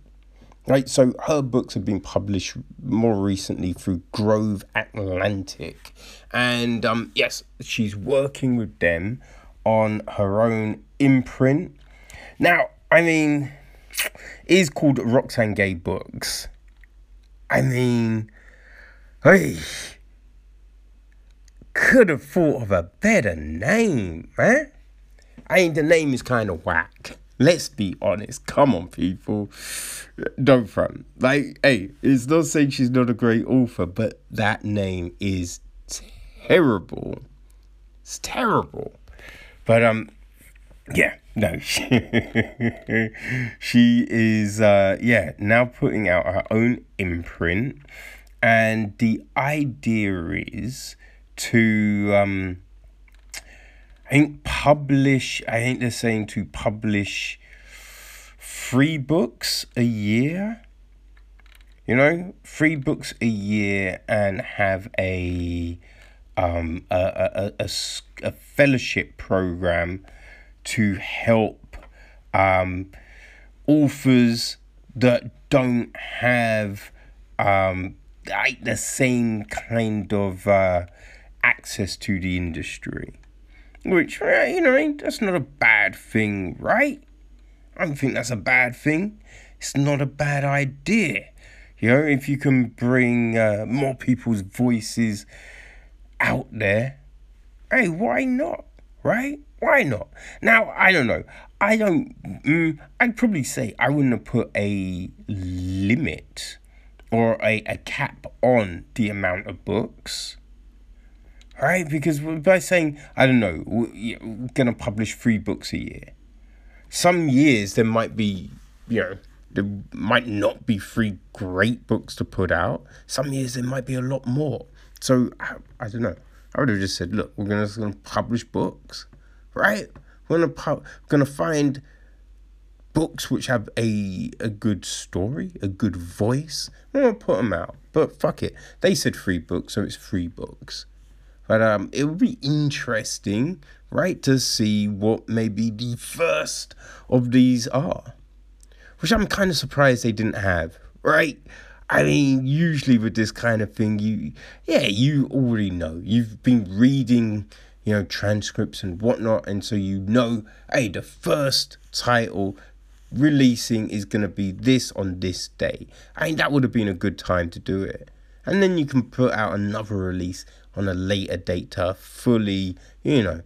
Right, so her books have been published more recently through Grove Atlantic. And yes, she's working with them on her own imprint. Now, I mean, it is called Roxane Gay Books. I mean, hey, could have thought of a better name, man. I mean, the name is kind of whack. Let's be honest. Come on, people. Don't front. Like, hey, it's not saying she's not a great author, but that name is terrible. It's terrible. But, yeah, no. She is, now putting out her own imprint. And the idea is to, publish 3 books a year. You know, 3 books a year, and have a fellowship program to help authors that don't have like the same kind of access to the industry. Which, you know, that's not a bad thing, right? I don't think that's a bad thing. It's not a bad idea. You know, if you can bring more people's voices out there, hey, why not, right? Why not? Now, I don't know. I'd probably say I wouldn't have put a limit or a cap on the amount of books. Right, because by saying, I don't know, we're going to publish 3 books a year. Some years there might be, you know, there might not be 3 great books to put out. Some years there might be a lot more. So, I don't know. I would have just said, look, we're going to publish books, right? We're going to find books which have a good story, a good voice. We're going to put them out. But fuck it. They said 3 books, so it's 3 books. But it would be interesting, right, to see what maybe the first of these are. Which I'm kind of surprised they didn't have, right? I mean, usually with this kind of thing, you already know. You've been reading, you know, transcripts and whatnot, and so you know, hey, the first title releasing is going to be this on this day. I mean, that would have been a good time to do it. And then you can put out another release on a later date to fully, you know,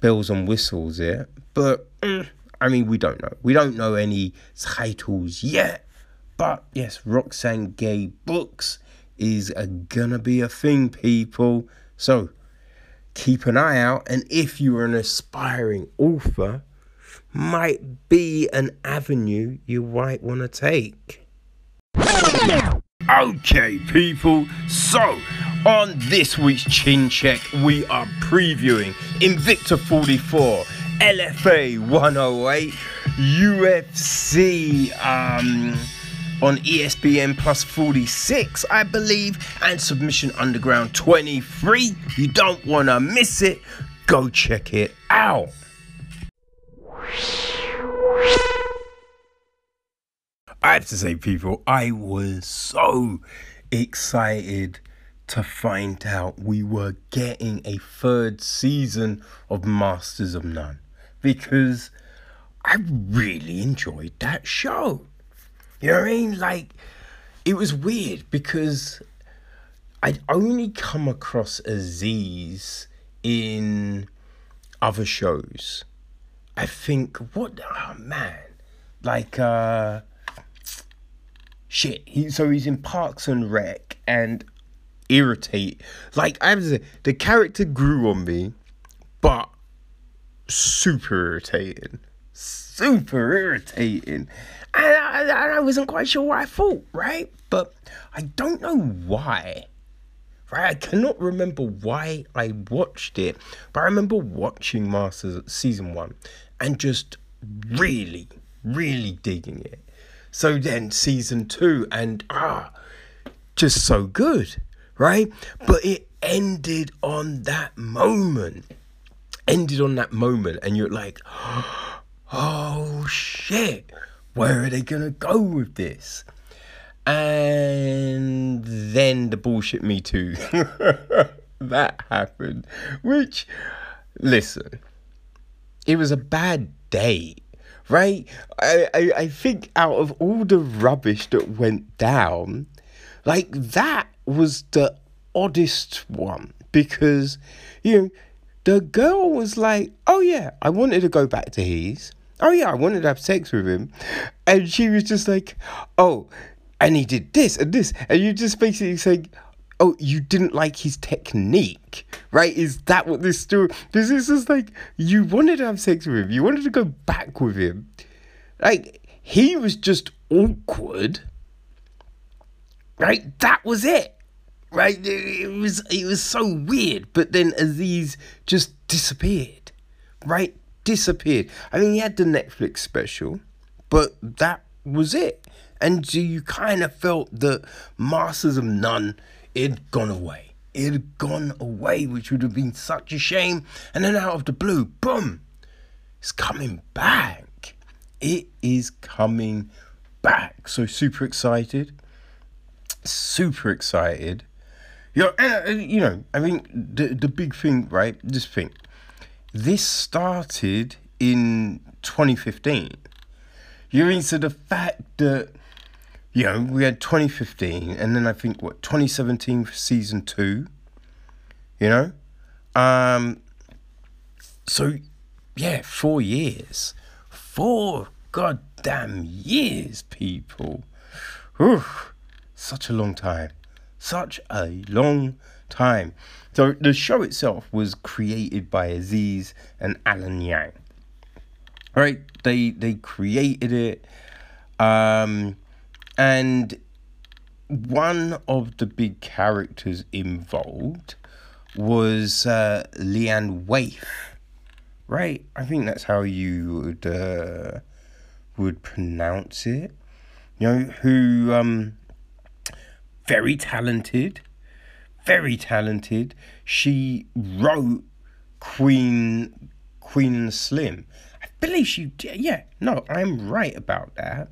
bells and whistles here. But, I mean, we don't know. We don't know any titles yet. But, yes, Roxane Gay Books is gonna be a thing, people. So, keep an eye out. And if you are an aspiring author, might be an avenue you might want to take. Okay, people. So, on this week's Chin Check, we are previewing Invicta 44, LFA 108, UFC on ESPN Plus 46, I believe, and Submission Underground 23. You don't want to miss it. Go check it out. I have to say, people, I was so excited to find out we were getting a 3rd season of Masters of None, because I really enjoyed that show. You know what I mean? Like, it was weird because I'd only come across Aziz in other shows. I think, he's in Parks and Rec and Irritate. Like, I have to say, the character grew on me, but super irritating, and I wasn't quite sure what I thought, right? But I don't know why, right? I cannot remember why I watched it, but I remember watching Masters season 1 and just really, really digging it. So then season 2 and just so good. Right? But it ended on that moment. And you're like, oh, shit. Where are they going to go with this? And then the bullshit Me Too. That happened. Which, listen, it was a bad day. right? I think out of all the rubbish that went down, like, that was the oddest one, because, you know, the girl was like, oh yeah, I wanted to go back to his. Oh yeah, I wanted to have sex with him. And she was just like, oh, and he did this and this. And you just basically saying, oh, you didn't like his technique, right? Is that what this story... This is just like, you wanted to have sex with him. You wanted to go back with him. Like, he was just awkward. Right? That was it. Right? It was so weird. But then Aziz just disappeared. Right? Disappeared. I mean, he had the Netflix special, but that was it. And so you kind of felt that Masters of None, it'd gone away. It'd gone away, which would have been such a shame. And then out of the blue, boom, it's coming back. It is coming back. So super excited. Super excited. You know, I mean, the big thing, right? This thing. This started in 2015. You mean, so the fact that, you know, we had 2015, and then I think, 2017 for season 2, you know? So, yeah, 4 years. 4 goddamn years, people. Oof, such a long time. Such a long time. So the show itself was created by Aziz and Alan Yang. All right, they created it, and one of the big characters involved was Leanne Waif, right? I think that's how you would pronounce it. You know, who very talented. She wrote Queen Slim. Believe she did, yeah, no, I'm right about that,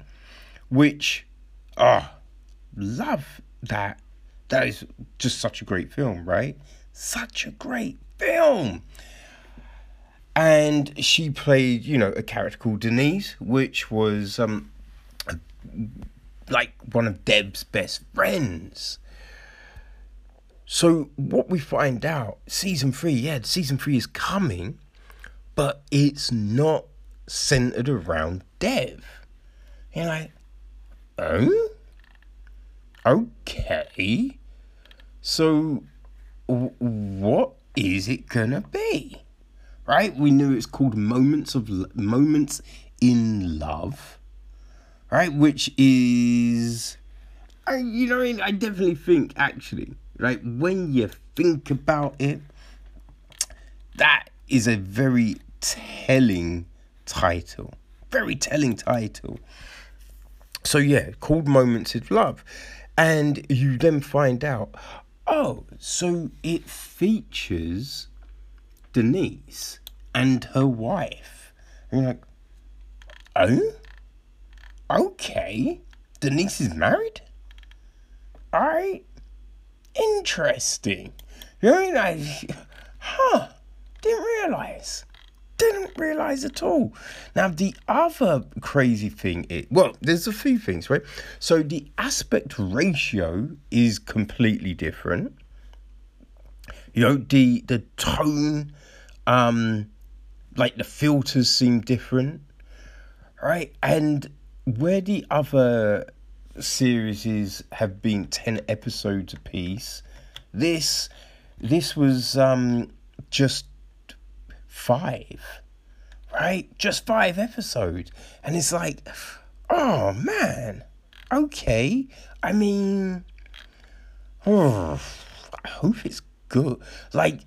which, love that. That is just such a great film, right? Such a great film. And she played, you know, a character called Denise, which was, like, one of Deb's best friends. So what we find out, season 3 is coming, but it's not centered around Dev. You're like, oh? Okay. So, what is it gonna be? Right? We knew it's called Moments in Love. Right? Which is... you know, I definitely think, actually, right? When you think about it, that is a very telling title. Very telling title. So yeah, called Moments in Love. And you then find out, oh, so it features Denise and her wife. And you're like, oh? Okay. Denise is married? Alright. Interesting. You know, like, huh. Didn't realise at all. Now, the other crazy thing is... well, there's a few things, right? So, the aspect ratio is completely different. You know, the tone... like, the filters seem different. Right? And where the other series have been 10 episodes apiece, this was just... 5, right? Just 5 episodes. And it's like, oh, man, okay. I mean, I hope it's good. Like,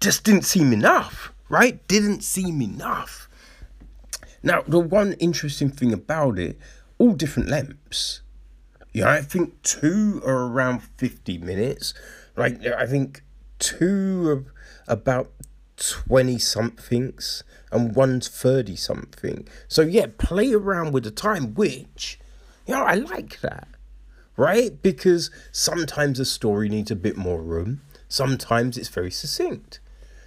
just didn't seem enough, right? Didn't seem enough. Now, the one interesting thing about it, all different lengths. Yeah, I think 2 are around 50 minutes. Like, I think 2 of about 20-somethings, and one's 30-something. So, yeah, play around with the time, which, you know, I like that, right? Because sometimes a story needs a bit more room. Sometimes it's very succinct,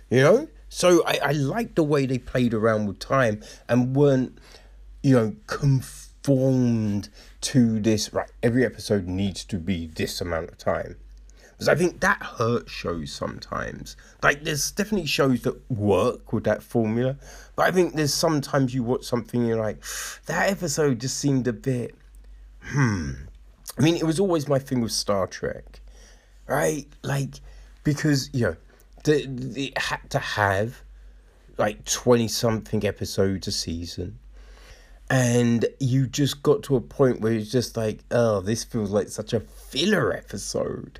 you know? So, I like the way they played around with time and weren't you know, conformed to this, right, every episode needs to be this amount of time. Because I think that hurts shows sometimes. Like, there's definitely shows that work with that formula. But I think there's sometimes you watch something and you're like, that episode just seemed a bit, I mean, it was always my thing with Star Trek, right? Like, because, you know, it had to have, like, 20-something episodes a season. And you just got to a point where it's just like, oh, this feels like such a filler episode.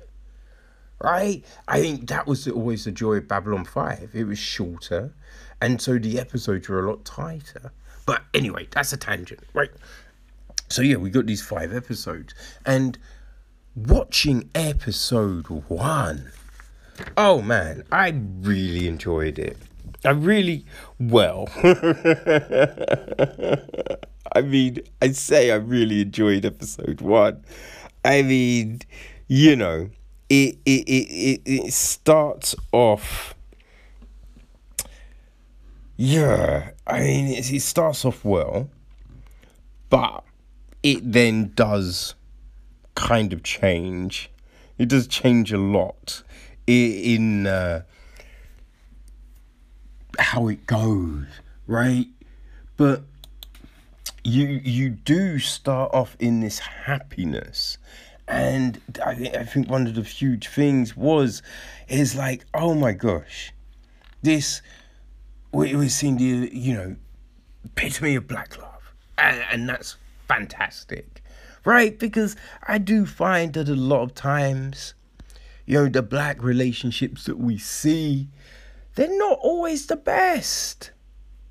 Right? I think that was always the joy of Babylon 5. It was shorter, and so the episodes were a lot tighter. But anyway, that's a tangent, right? So yeah, we got these 5 episodes. And watching episode 1, oh man, I really enjoyed it. I really enjoyed episode 1. I mean, you know, It starts off, yeah, I mean, it starts off well, but it then does kind of change. It does change a lot in how it goes, right? But you do start off in this happiness. And I think one of the huge things is like, oh my gosh, this, we seemed the, you know, epitome of black love. And that's fantastic, right? Because I do find that a lot of times, you know, the black relationships that we see, they're not always the best.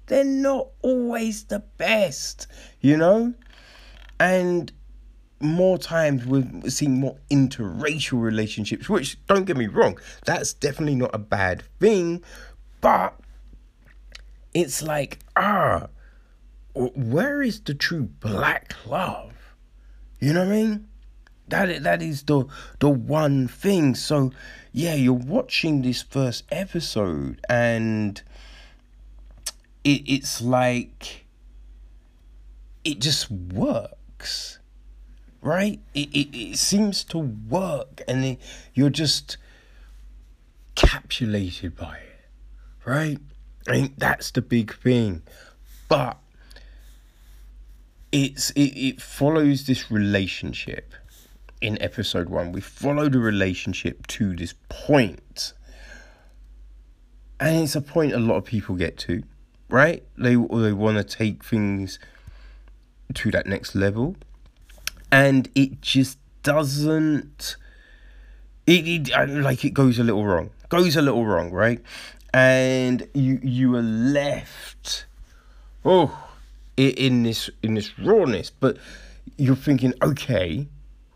They're not always the best, you know? And more times we're seeing more interracial relationships, which, don't get me wrong, that's definitely not a bad thing, but it's like, where is the true black love? You know what I mean? That is the one thing. So yeah, you're watching this first episode and it's like, it just works. Right? It seems to work, and you're just captivated by it, right? I think that's the big thing. But it follows this relationship in episode 1. We follow the relationship to this point. And it's a point a lot of people get to, right? They want to take things to that next level. And it just doesn't, it goes a little wrong. Right? And you are left, in this rawness. But you're thinking, okay,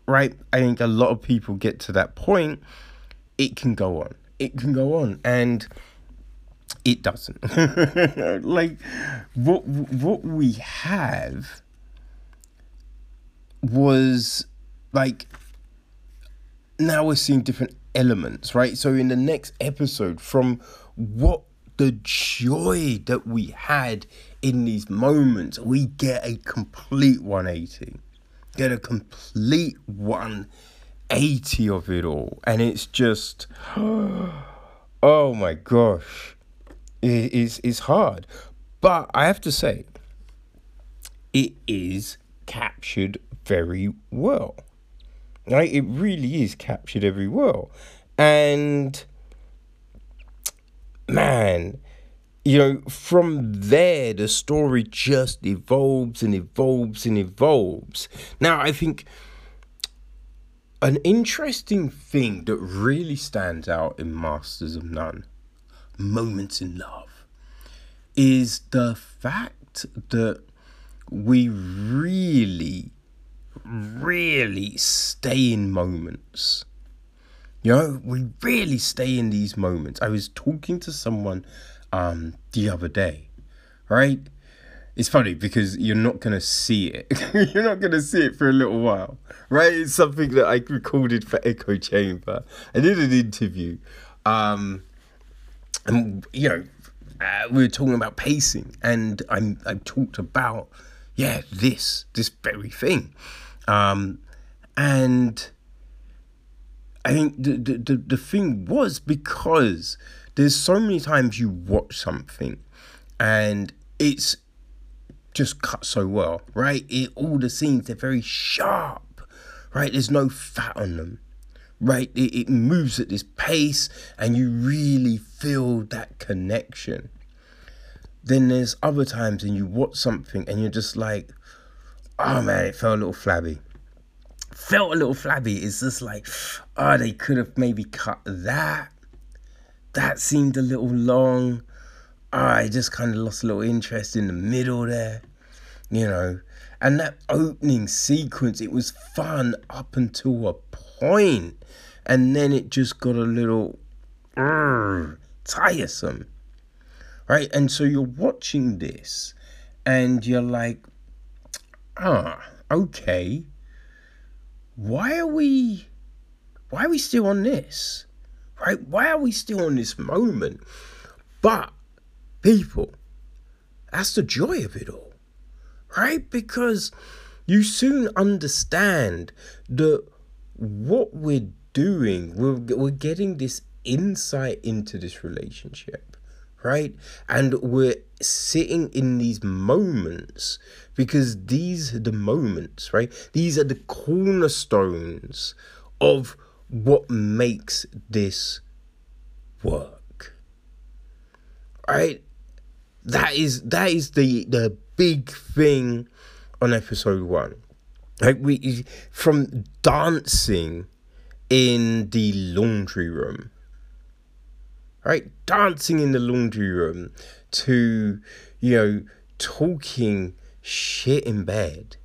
right? I think a lot of people get to that point. It can go on. And it doesn't. Like, what we have was like, now we're seeing different elements, right? So in the next episode, from what the joy that we had in these moments, we get a complete 180. Get a complete 180 of it all. And it's just, oh my gosh, it's hard. But I have to say, it is captured very well, right? It really is captured very well. And man, you know, from there the story just evolves. Now, I think an interesting thing that really stands out in Masters of None, Moments in Love, is the fact that we really stay in moments. You know, we really stay in these moments. I was talking to someone the other day, right? It's funny because you're not going to see it. You're not going to see it for a little while, right? It's something that I recorded for Echo Chamber. I did an interview. And, you know, we were talking about pacing. And I talked about, yeah, this very thing. And I think the thing was, because there's so many times you watch something and it's just cut so well, right? All the scenes, they're very sharp, right? There's no fat on them, right? It moves at this pace and you really feel that connection. Then there's other times and you watch something and you're just like, oh man, it felt a little flabby. It's just like, oh, they could have maybe cut that. That seemed a little long. I just kind of lost a little interest in the middle there, you know. And that opening sequence, it was fun up until a point. And then it just got a little tiresome, right? And so you're watching this and you're like, ah, okay. Why are we still on this, right? Why are we still on this moment? But people, that's the joy of it all, right? Because you soon understand that what we're doing, we're getting this insight into this relationship, right? And we're sitting in these moments because these are the moments, right? These are the cornerstones of what makes this work, right? That is the big thing on episode one. Like, we, from dancing in the laundry room, right? Dancing in the laundry room to, you know, talking shit in bed,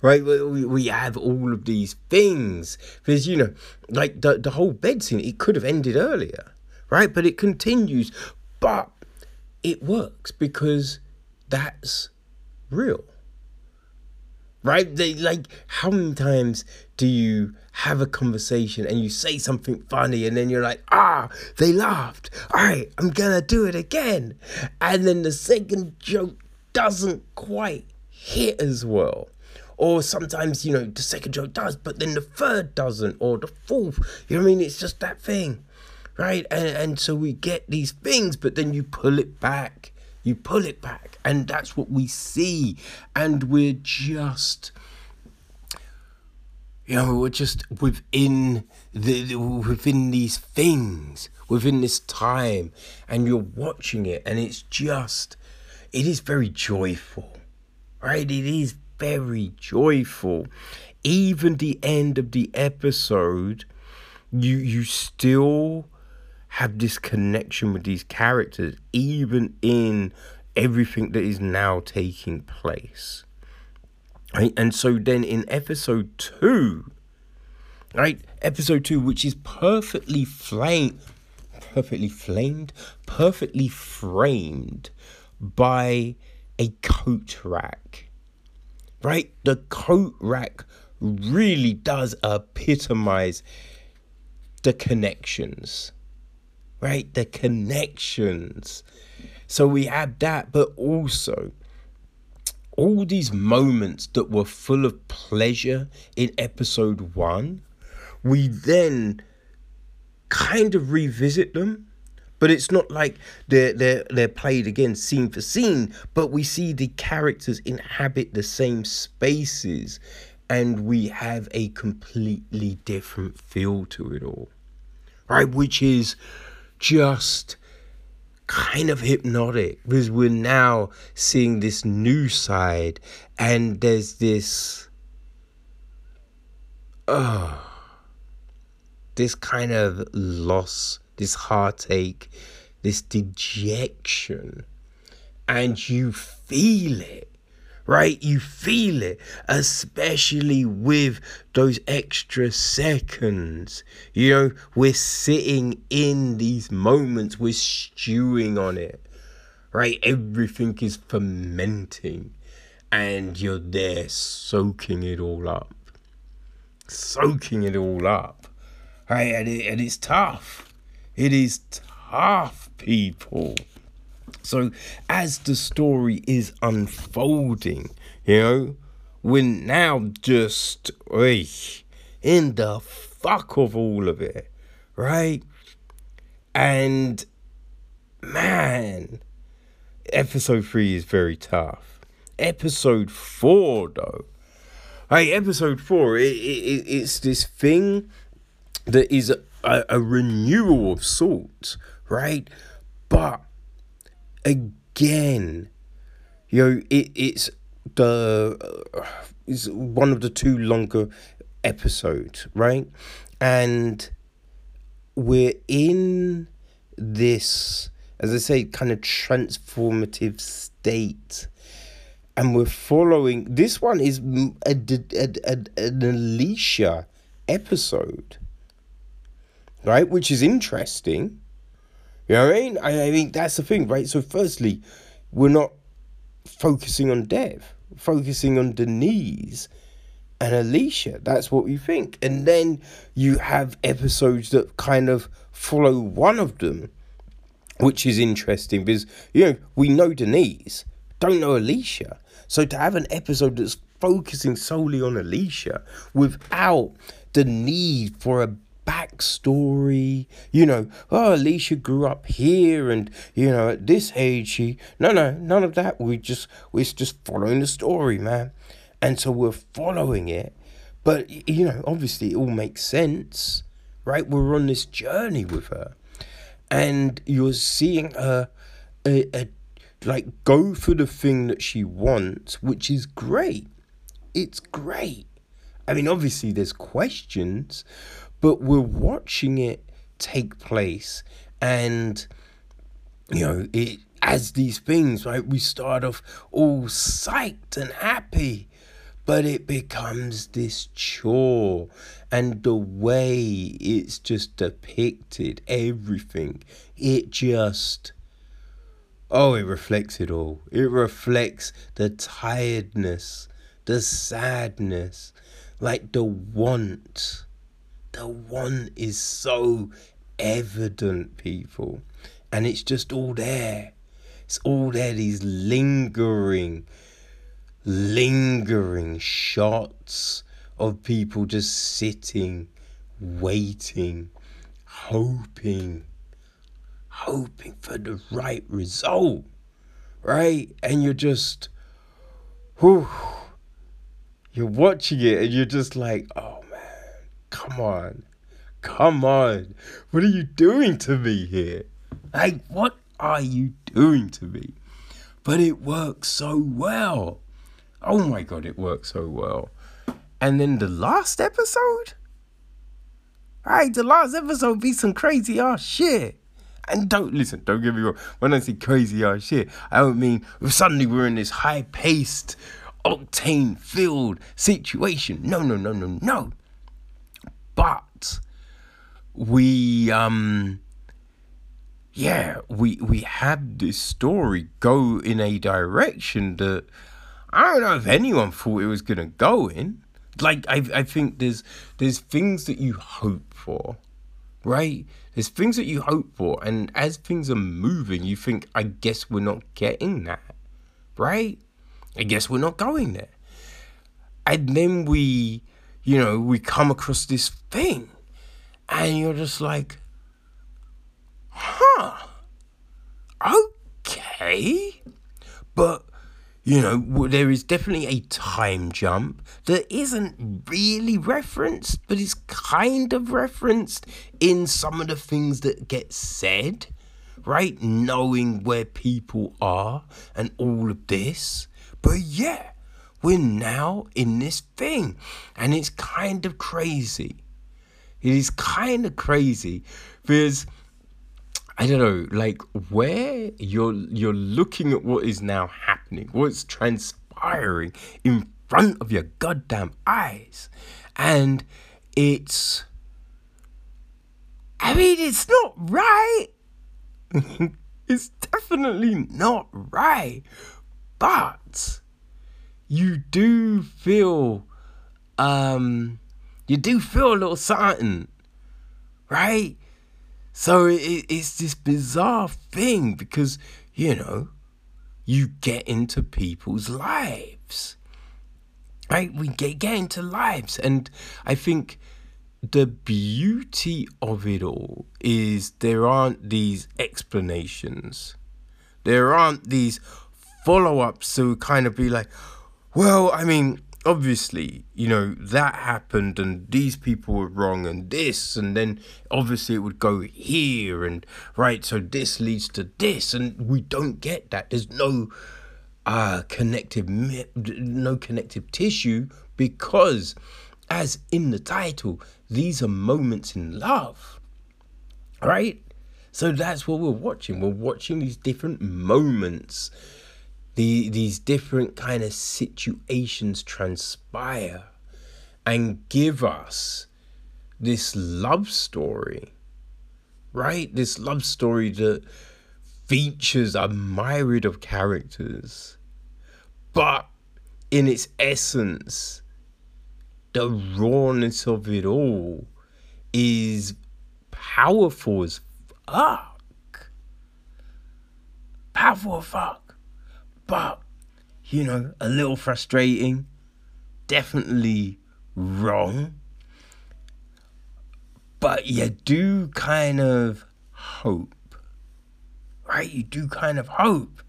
right? We have all of these things. Because, you know, like the whole bed scene, it could have ended earlier, right? But it continues. But it works because that's real, right? Like, how many times do you have a conversation and you say something funny and then you're like, ah, they laughed. All right, I'm gonna do it again. And then the second joke doesn't quite hit as well. Or sometimes, you know, the second joke does, but then the third doesn't, or the fourth. You know what I mean? It's just that thing, right? And so we get these things, but then you pull it back. And that's what we see. And we're just, you know, we're just within these things, within this time, and you're watching it, and it's just, it is very joyful, right? It is very joyful. Even the end of the episode, you still have this connection with these characters, even in everything that is now taking place, right? And so then in episode two, right? Episode two, which is perfectly framed by a coat rack, right? The coat rack really does epitomize the connections, right? The connections. So we had that, but also all these moments that were full of pleasure in episode one, we then kind of revisit them, but it's not like they're played again scene for scene, but we see the characters inhabit the same spaces and we have a completely different feel to it all, right? Which is just kind of hypnotic, because we're now seeing this new side, and there's this this kind of loss, this heartache, this dejection, and you feel it, right? You feel it, especially with those extra seconds. You know, we're sitting in these moments, we're stewing on it, right? Everything is fermenting and you're there soaking it all up, right? And it's tough. It is tough, people. So as the story is unfolding, you know? We're now just in the fuck of all of it, right? And, man, episode 3 is very tough. Episode 4, though. Hey, episode 4, it's this thing that is a renewal of sorts, right? But, again, you know, it's one of the two longer episodes, right? And we're in this, as I say, kind of transformative state. And we're following, this one is an Alicia episode, right? Which is interesting. You know what I mean? I mean, that's the thing, right? So firstly, we're not focusing on Dev, focusing on Denise and Alicia. That's what we think. And then you have episodes that kind of follow one of them, which is interesting because, you know, we know Denise, don't know Alicia. So to have an episode that's focusing solely on Alicia without the need for a backstory, you know, oh, Alicia grew up here and, you know, at this age she, no, none of that. It's just following the story, man. And so we're following it, but, you know, obviously it all makes sense, right? We're on this journey with her and you're seeing her like go for the thing that she wants, which is great. It's great. I mean, obviously there's questions, but we're watching it take place. And, you know, it as these things, right, we start off all psyched and happy, but it becomes this chore. And the way it's just depicted, everything, it just, oh, it reflects it all. It reflects the tiredness, the sadness, like the want. The want is so evident, people. And it's just all there. It's all there, these lingering shots of people just sitting, waiting, hoping for the right result, right? And you're just, whew, you're watching it and you're just like, oh, Come on. What are you doing to me here? Like, what are you doing to me? But it works so well. Oh my God, it works so well. And then the last episode? Right, the last episode be some crazy ass shit. And don't get me wrong. When I say crazy ass shit, I don't mean suddenly we're in this high-paced, octane-filled situation. No. But we had this story go in a direction that I don't know if anyone thought it was going to go in. Like, I think there's things that you hope for, right? There's things that you hope for. And as things are moving, you think, I guess we're not getting that, right? I guess we're not going there. And then we come across this thing and you're just like, huh, okay. But, you know, there is definitely a time jump that isn't really referenced, but is kind of referenced in some of the things that get said, right? Knowing where people are and all of this. But yeah. We're now in this thing, and it's kind of crazy. It is kind of crazy because, I don't know, like where you're looking at what is now happening, what's transpiring in front of your goddamn eyes. And it's, I mean, it's not right. It's definitely not right, but you do feel a little something, right? So it's this bizarre thing because, you know, you get into people's lives right? We get into lives. And I think the beauty of it all is there aren't these explanations. There aren't these follow-ups to kind of be like, well, I mean, obviously, you know, that happened and these people were wrong and this, and then obviously it would go here and right, so this leads to this, and we don't get that. There's no connective tissue, because as in the title, these are moments in love, right? So that's what we're watching. We're watching these different moments, these different kind of situations transpire and give us this love story, right? This love story that features a myriad of characters, but in its essence, the rawness of it all is powerful as fuck. Powerful as fuck. But, you know, a little frustrating. Definitely wrong. But you do kind of hope. Right? You do kind of hope.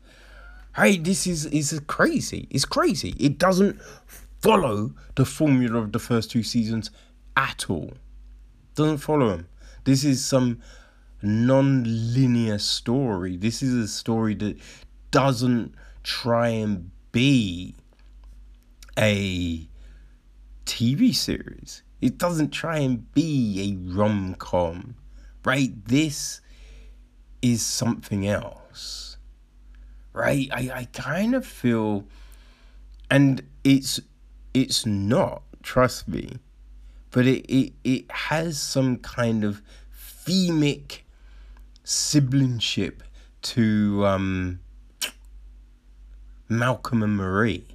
Hey, this is crazy. It's crazy. It doesn't follow the formula of the first two seasons at all. Doesn't follow them. This is some non-linear story. This is a story that doesn't try and be a TV series. It doesn't try and be a rom-com, right? This is something else, right? I kind of feel, and it's not, trust me, but it has some kind of phemic siblingship to Malcolm and Marie,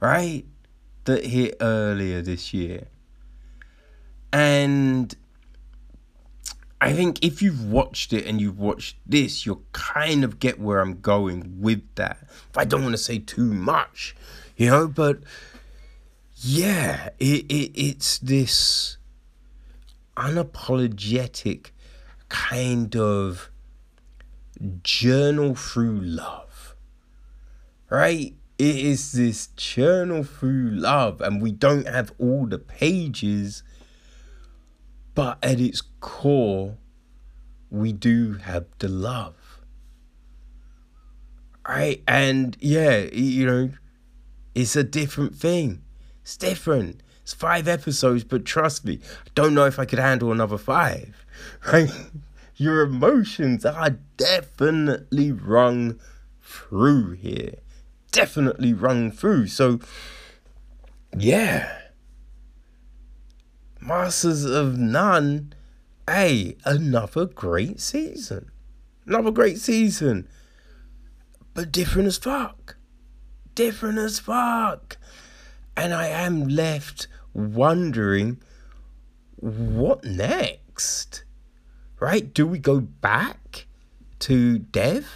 right? That hit earlier this year. And I think if you've watched it and you've watched this, you'll kind of get where I'm going with that. I don't want to say too much, you know, but yeah, it's this unapologetic kind of journal through love, right? It is this journal through love, and we don't have all the pages, but at its core, we do have the love, right? And yeah, you know, it's a different thing. It's different. It's 5 episodes, but trust me, I don't know if I could handle another 5. Right? Your emotions are definitely rung through here. Definitely rung through. So, yeah. Masters of None. Hey, another great season. Another great season. But different as fuck. Different as fuck. And I am left wondering, what next? Right? Do we go back to Dev?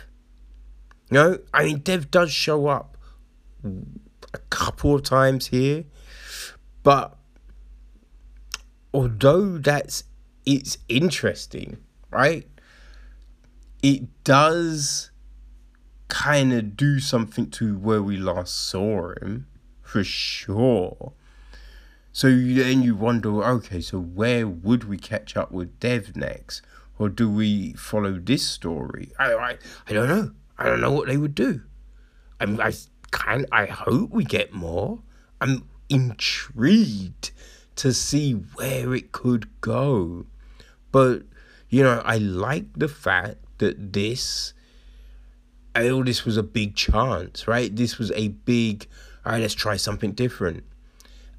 No, I mean, Dev does show up a couple of times here, but although it's interesting, right? It does kind of do something to where we last saw him, for sure. So then you wonder, okay, so where would we catch up with Dev next? Or do we follow this story? I don't know. I don't know what they would do. I hope we get more. I'm intrigued to see where it could go. But, you know, I like the fact that this was a big chance, right? This was a big, all right, let's try something different.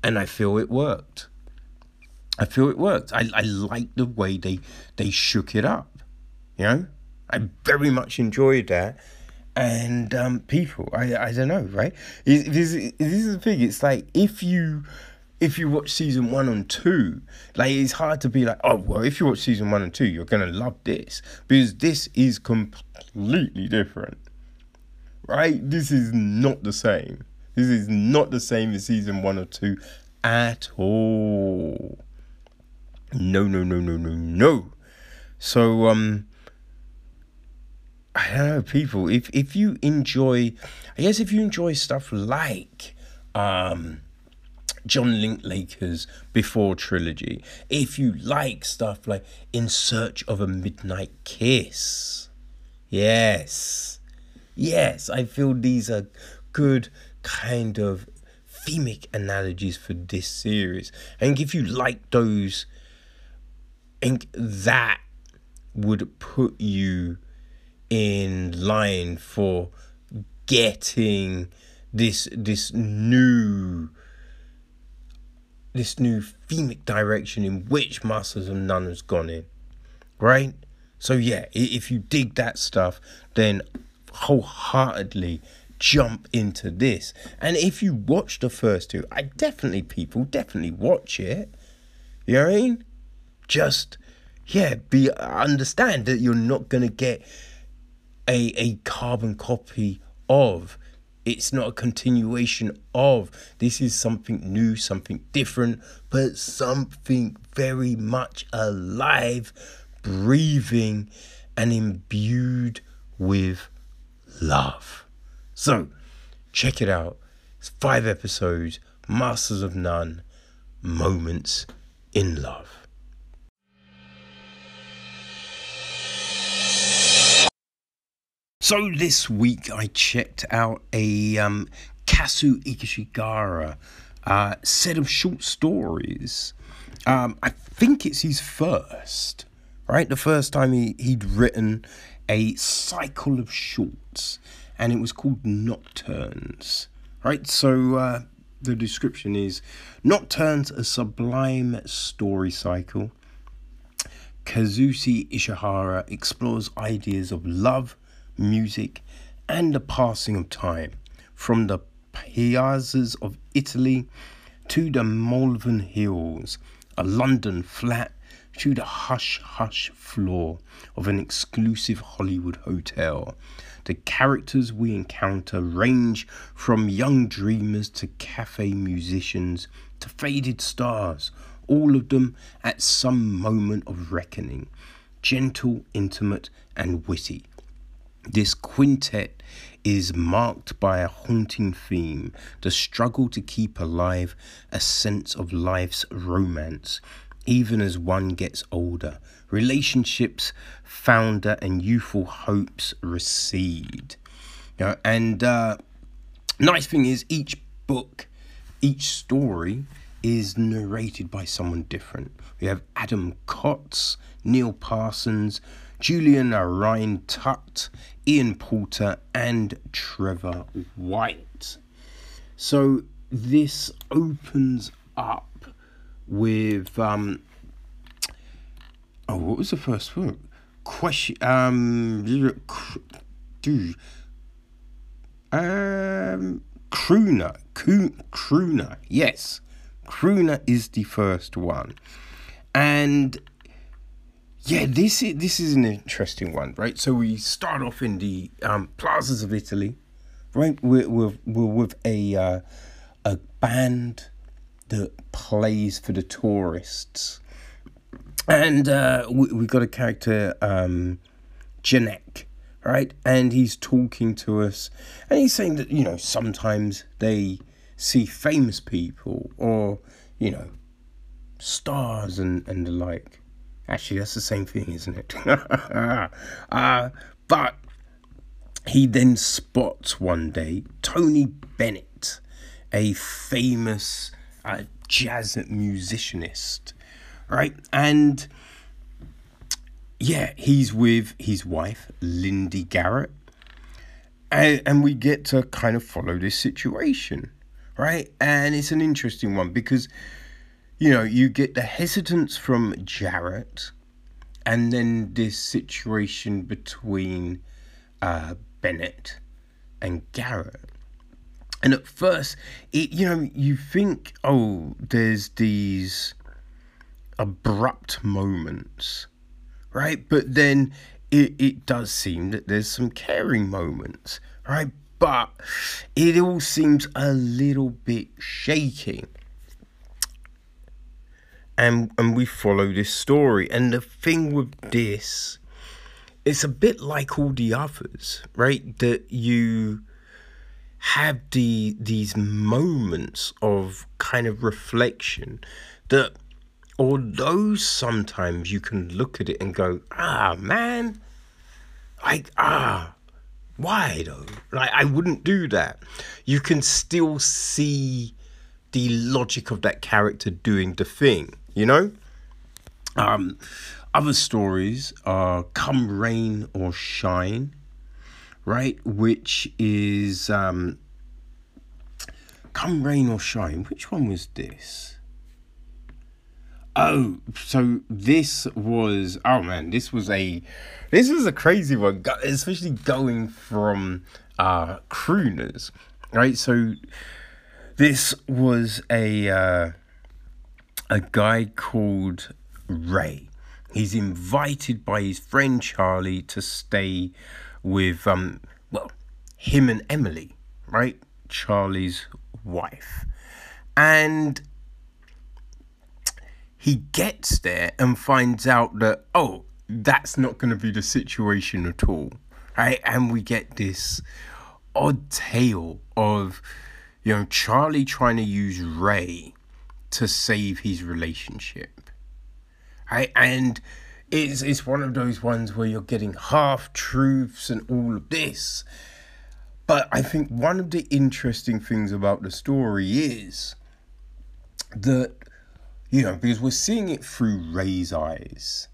And I feel it worked. I like the way they shook it up, you know? I very much enjoyed that. And people, I don't know, right? This is the thing. It's like, if you watch season 1 and 2, like, it's hard to be like, oh, well, if you watch season 1 and 2, you're going to love this. Because this is completely different. Right? This is not the same. This is not the same as season 1 or 2 at all. No. So, I don't know, people, if you enjoy, I guess if you enjoy stuff like, John Linklater's Before trilogy, if you like stuff like In Search of a Midnight Kiss, yes, I feel these are good kind of thematic analogies for this series. I think if you like those, I think that would put you in line for getting this new thematic direction in which Masters and None has gone in, right? So yeah, if you dig that stuff, then wholeheartedly jump into this. And if you watch the first two, I definitely watch it. You know what I mean? Just, yeah, understand that you're not going to get a carbon copy of. It's not a continuation of. This is something new, something different, but something very much alive, breathing, and imbued with love. So, check it out. It's 5 episodes, Masters of None, Moments in Love. So this week I checked out a Kazuo Ishiguro set of short stories. I think it's his first, right? The first time he'd written a cycle of shorts, and it was called Nocturnes, right? So the description is, Nocturnes, a sublime story cycle. Kazuo Ishiguro explores ideas of love, music, and the passing of time, from the piazzas of Italy to the Malvern Hills, a London flat, to the hush-hush floor of an exclusive Hollywood hotel. The characters we encounter range from young dreamers to cafe musicians to faded stars, all of them at some moment of reckoning, gentle, intimate, and witty. This quintet is marked by a haunting theme, the struggle to keep alive a sense of life's romance, even as one gets older. Relationships founder and youthful hopes recede. You know, and nice thing is each story is narrated by someone different. We have Adam Coates, Neil Parsons, Julian Ryan Tutt, Ian Poulter, and Trevor White. So this opens up with what was the first book? Crooner. Yes, Crooner is the first one, and. Yeah, this is an interesting one, right? So we start off in the plazas of Italy, right? We're with a band that plays for the tourists, and we got a character, Janek, right? And he's talking to us, and he's saying that, you know, sometimes they see famous people or, you know, stars and the like. Actually, that's the same thing, isn't it? But he then spots one day Tony Bennett, a famous jazz musicianist, right? And, yeah, he's with his wife, Lindy Garrett. And we get to kind of follow this situation, right? And it's an interesting one because, you know, you get the hesitance from Jarrett, and then this situation between Bennett and Garrett. And at first, you think, oh, there's these abrupt moments, right? But then it does seem that there's some caring moments, right? but it all seems a little bit shaky. And we follow this story. And the thing with this, it's a bit like all the others, right? That you have these moments of kind of reflection that, although sometimes you can look at it and go, ah, man, why though? Like, I wouldn't do that. You can still see the logic of that character doing the thing, you know? Other stories are Come Rain or Shine, right? Which is, Come Rain or Shine, which one was this? Oh, so this was, oh man, this was a crazy one, especially going from crooners, right? So this was a guy called Ray. He's invited by his friend Charlie to stay with, him and Emily, right? Charlie's wife. And he gets there and finds out that, oh, that's not going to be the situation at all, right? And we get this odd tale of, you know, Charlie trying to use Ray to save his relationship, right? And it's one of those ones where you're getting half-truths and all of this. But I think one of the interesting things about the story is that, you know, because we're seeing it through Ray's eyes.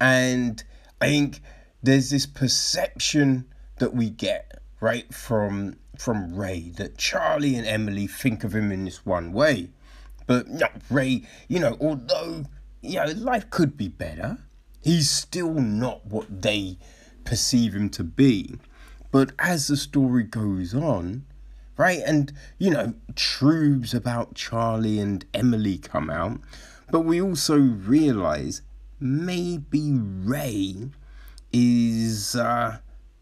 And I think there's this perception that we get, right, from Ray, that Charlie and Emily think of him in this one way. But no, Ray, you know, although, you know, life could be better, he's still not what they perceive him to be. But as the story goes on, right, and, you know, truths about Charlie and Emily come out, but we also realise maybe Ray is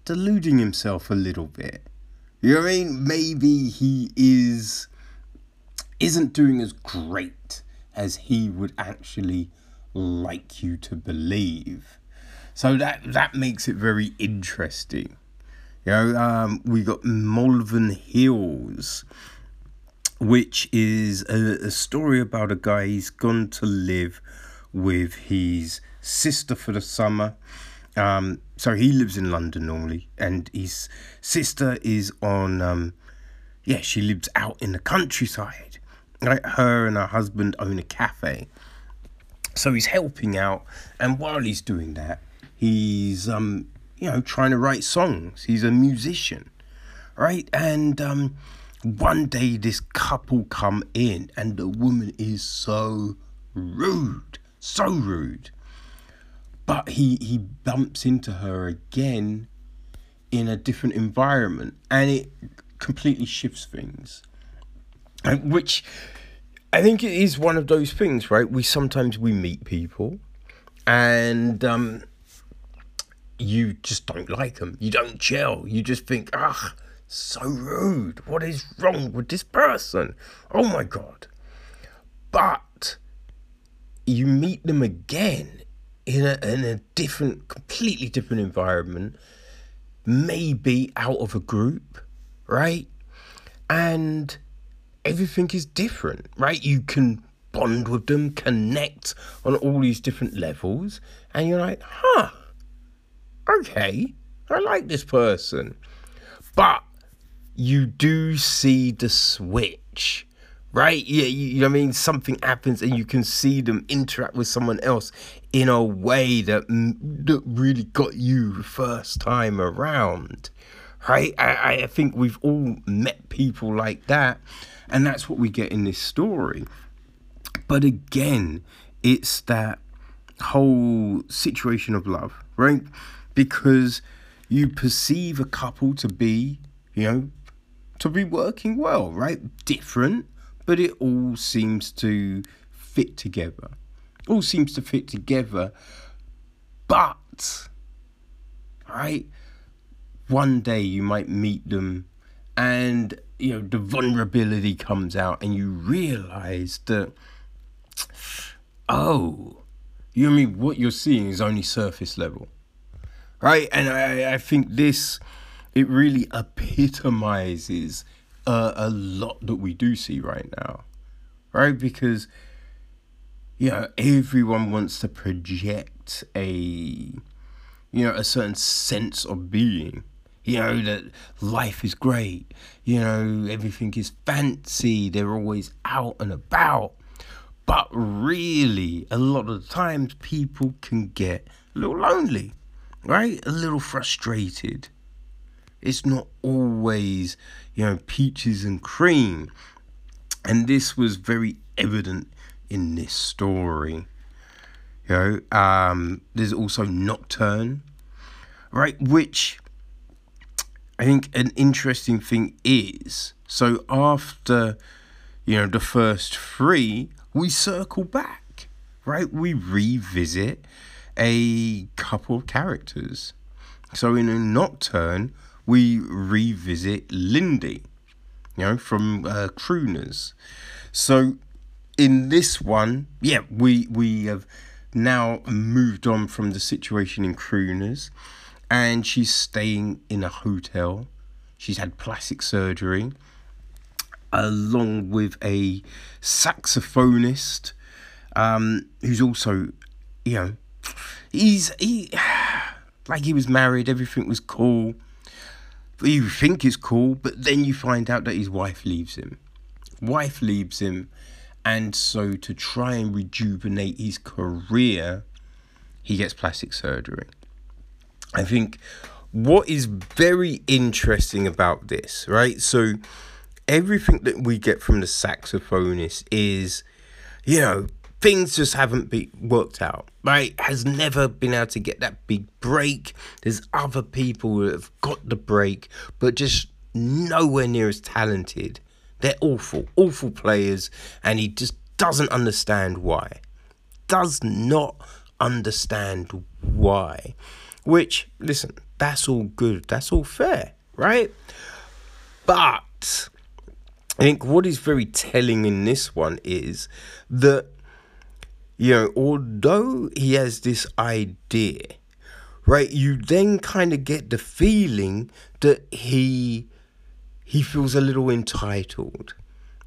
deluding himself a little bit. You know what I mean? Maybe he isn't doing as great as he would actually like you to believe. So that makes it very interesting. You know, we got Malvern Hills, which is a story about a guy. He's gone to live with his sister for the summer. So he lives in London normally, and his sister is on, she lives out in the countryside. Right? Her and her husband own a cafe. So he's helping out, and while he's doing that, he's trying to write songs. He's a musician, right? And one day this couple come in, and the woman is so rude. But he bumps into her again in a different environment, and it completely shifts things. Which I think it is one of those things, right? Sometimes we meet people, and you just don't like them. You don't gel. You just think, so rude. What is wrong with this person? Oh my God. But you meet them again in a different, completely different environment, maybe out of a group, right? And everything is different, right? You can bond with them, connect on all these different levels, and you're like, okay, I like this person. But you do see the switch, right? Yeah, you know what I mean? Something happens and you can see them interact with someone else in a way that really got you the first time around, right? I think we've all met people like that, and that's what we get in this story. But again, it's that whole situation of love, right? Because you perceive a couple to be, working well, right? Different, but it all seems to fit together. But, right, one day you might meet them and, you know, the vulnerability comes out, and you realize that, oh, you know what I mean, what you're seeing is only surface level, right? And I think this, it really epitomizes a lot that we do see right now, right? Because, you know, everyone wants to project a certain sense of being, you know, that life is great, you know, everything is fancy, they're always out and about. But really, a lot of the times, people can get a little lonely, right? A little frustrated. It's not always, you know, peaches and cream. And this was very evident in this story. You know, there's also Nocturne, right? Which I think an interesting thing is, so after, you know, the first three, we circle back, right? We revisit a couple of characters. So in a Nocturne, we revisit Lindy, you know, from Crooners. So in this one, yeah, we have now moved on from the situation in Crooners, and she's staying in a hotel. She's had plastic surgery, along with a saxophonist, who's also, you know, he was married, everything was cool. You think it's cool, but then you find out that his wife leaves him. And so to try and rejuvenate his career, he gets plastic surgery. I think what is very interesting about this, right? So everything that we get from the saxophonist is, you know, things just haven't been worked out, right? Has never been able to get that big break. There's other people who have got the break, but just nowhere near as talented. They're awful players, and he just doesn't understand why. Which, listen, that's all good. That's all fair, right? But I think what is very telling in this one is that, you know, although he has this idea, right, you then kind of get the feeling that he feels a little entitled,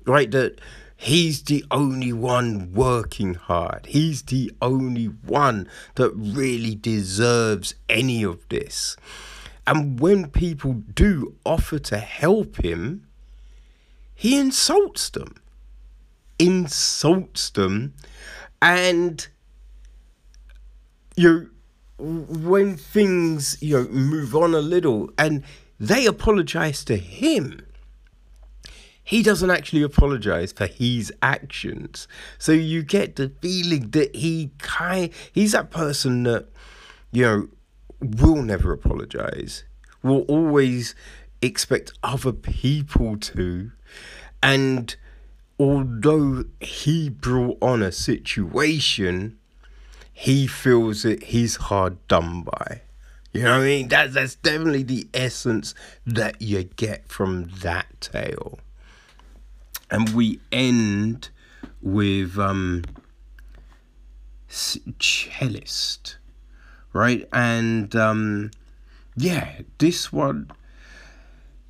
right? That he's the only one working hard. He's the only one that really deserves any of this. And when people do offer to help him, he insults them. And, you know, when things, you know, move on a little and they apologize to him, he doesn't actually apologize for his actions. So you get the feeling that he's that person that, you know, will never apologize, will always expect other people to. And although he brought on a situation, he feels that he's hard done by. You know what I mean? That's definitely the essence that you get from that tale. And we end with Cellist, right? And yeah, this one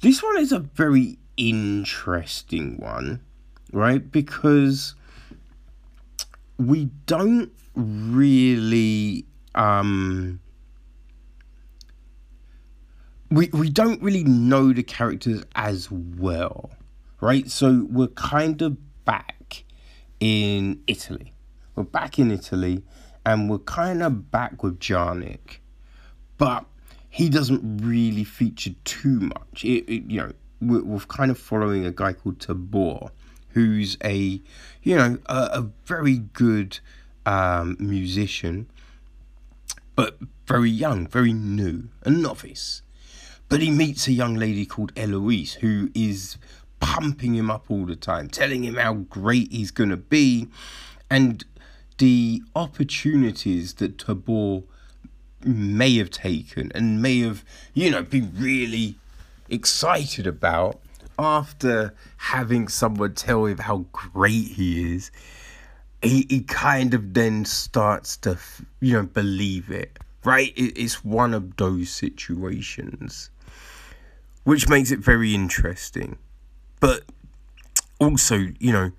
is a very interesting one, right? Because we don't really we don't really know the characters as well, right? So we're kind of back in Italy. And we're kind of back with Jarnik, but he doesn't really feature too much. You know, we're kind of following a guy called Tabor, who's a, you know, a very good musician, but very young, very new, a novice. But he meets a young lady called Eloise, who is pumping him up all the time, telling him how great he's going to be. And the opportunities that Tabor may have taken and may have, you know, been really excited about after having someone tell him how great he is, he kind of then starts to, you know, believe it, right? It's one of those situations, which makes it very interesting. But also, you know,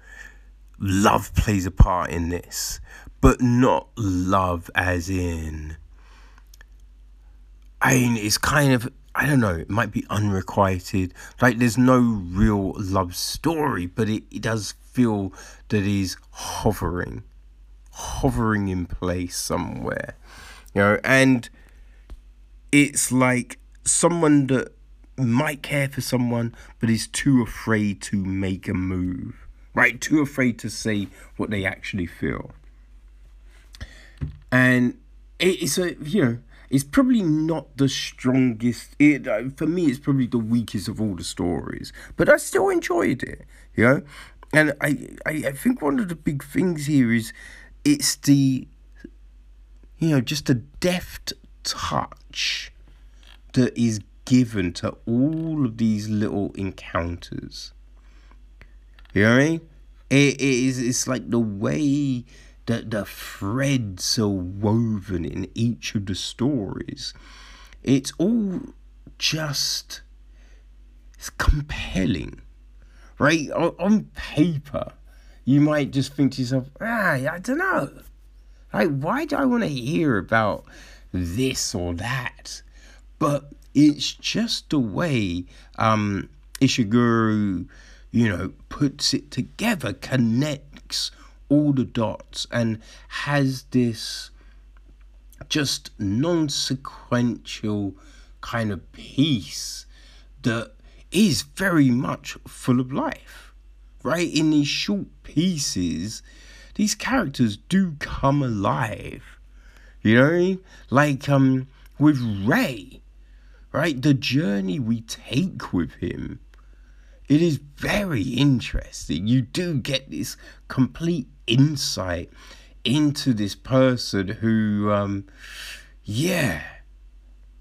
love plays a part in this, but not love as in, I mean, it's kind of, I don't know, it might be unrequited. Like, there's no real love story, but it does feel that he's hovering in place somewhere, you know. And it's like someone that might care for someone, but is too afraid to make a move, right? Too afraid to say what they actually feel. And it's a, you know, it's probably not the strongest. For me, it's probably the weakest of all the stories. But I still enjoyed it, you know. And I think one of the big things here is it's the, you know, just the deft touch that is given to all of these little encounters. You know what I mean? It's like the way that the threads are woven in each of the stories. It's all just, it's compelling, right? On paper, you might just think to yourself, I don't know. Like, why do I want to hear about this or that? But it's just the way Ishiguro, you know, puts it together, connects all the dots, and has this just non-sequential kind of piece that is very much full of life, right? In these short pieces, these characters do come alive, you know what I mean? Like with Ray, right? The journey we take with him, it is very interesting. You do get this complete insight into this person who,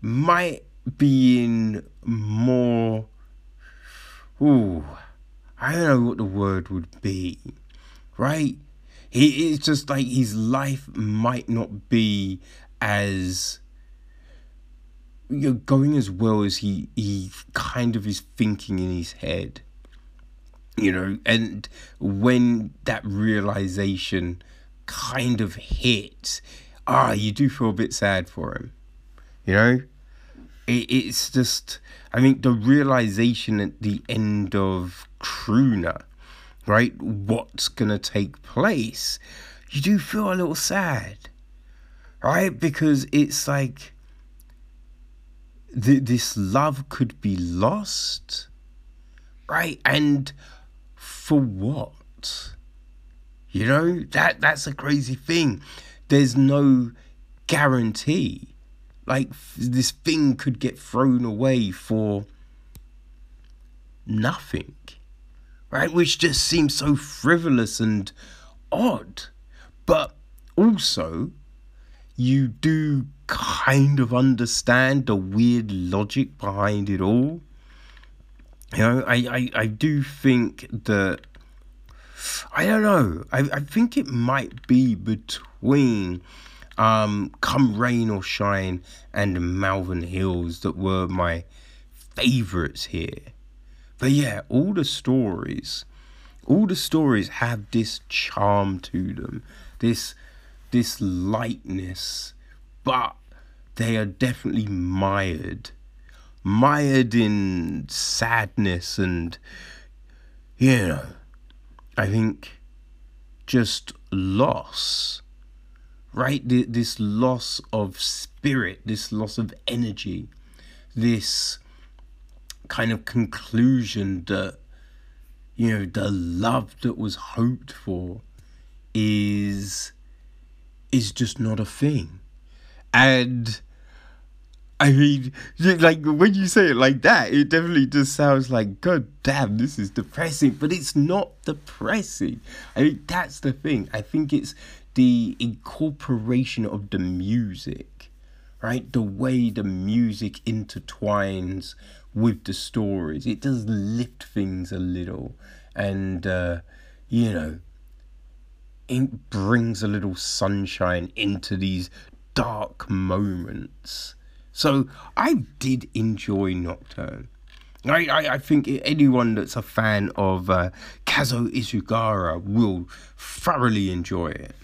might be in more, I don't know what the word would be, right? It's just like his life might not be as, you're going as well as he kind of is thinking in his head, you know. And when that realization kind of hits, you do feel a bit sad for him, you know. It's just, I think the realization at the end of Crooner, right, what's gonna take place, you do feel a little sad, right? Because it's like, this love could be lost, right? And for what? You know, that's a crazy thing. There's no guarantee. Like, this thing could get thrown away for nothing, right? Which just seems so frivolous and odd. But also, you do kind of understand the weird logic behind it all. You know, I do think that, I don't know, I think it might be between Come Rain or Shine and Malvern Hills that were my favourites here. But yeah, all the stories have this charm to them, this lightness, but they are definitely mired in sadness and, you know, I think just loss, right? This loss of spirit, this loss of energy, this kind of conclusion that, you know, the love that was hoped for is just not a thing. And I mean, like, when you say it like that, it definitely just sounds like, God damn, this is depressing. But it's not depressing. I mean, that's the thing. I think it's the incorporation of the music, right? The way the music intertwines with the stories, it does lift things a little, and you know, it brings a little sunshine into these dark moments. So I did enjoy Nocturne. I think anyone that's a fan of Kazuo Ishiguro will thoroughly enjoy it.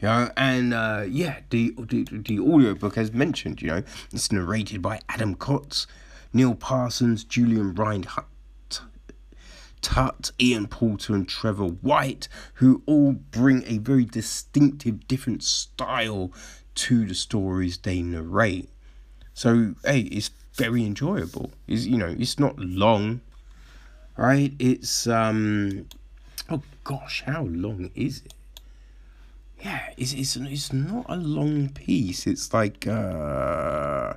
You know, and yeah, the audiobook, as mentioned, you know, it's narrated by Adam Coates, Neil Parsons, Julian Reinhart, Ian Poulter and Trevor White, who all bring a very distinctive, different style to the stories they narrate. So, hey, it's very enjoyable. It's, you know, it's not long, right? It's, oh gosh, how long is it? Yeah, it's not a long piece. It's like, oh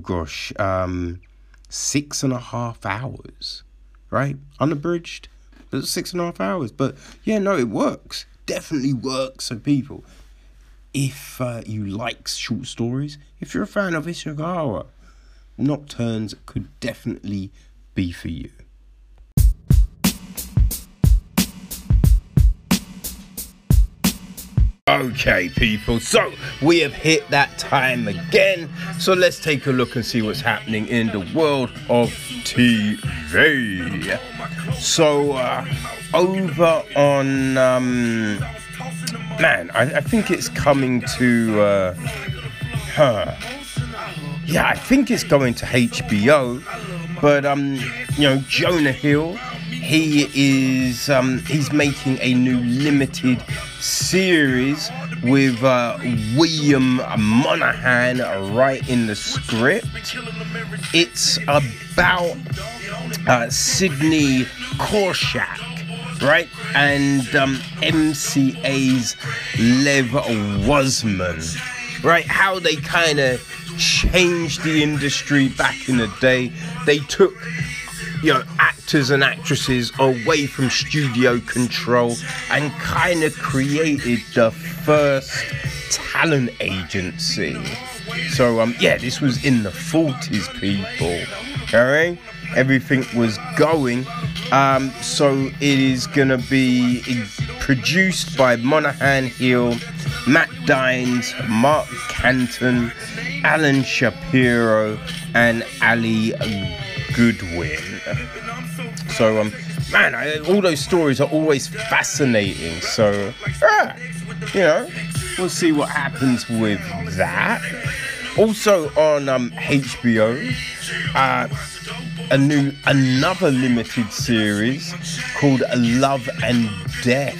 gosh, 6.5 hours. Right, unabridged, 6.5 hours. But yeah, no, it works. Definitely works for people. If you like short stories, if you're a fan of Ishiguro, Nocturnes could definitely be for you. Okay, people, so we have hit that time again. So let's take a look and see what's happening in the world of TV. So over on, man, I think it's coming to, yeah, I think it's going to HBO. But, you know, Jonah Hill, he is, he's making a new limited series with William Monahan writing the script. It's about Sidney Korshak, right, and MCA's Lev Wasman, right, how they kind of changed the industry back in the day. They took, you know, actors and actresses away from studio control and kind of created the first talent agency. So, yeah, this was in the 40s, people, alright? Everything was going. So it is going to be produced by Monahan Hill, Matt Dines, Mark Canton, Alan Shapiro, and Ali Goodwin. So, man, all those stories are always fascinating. So, you know, we'll see what happens with that. Also on HBO, another limited series called Love and Death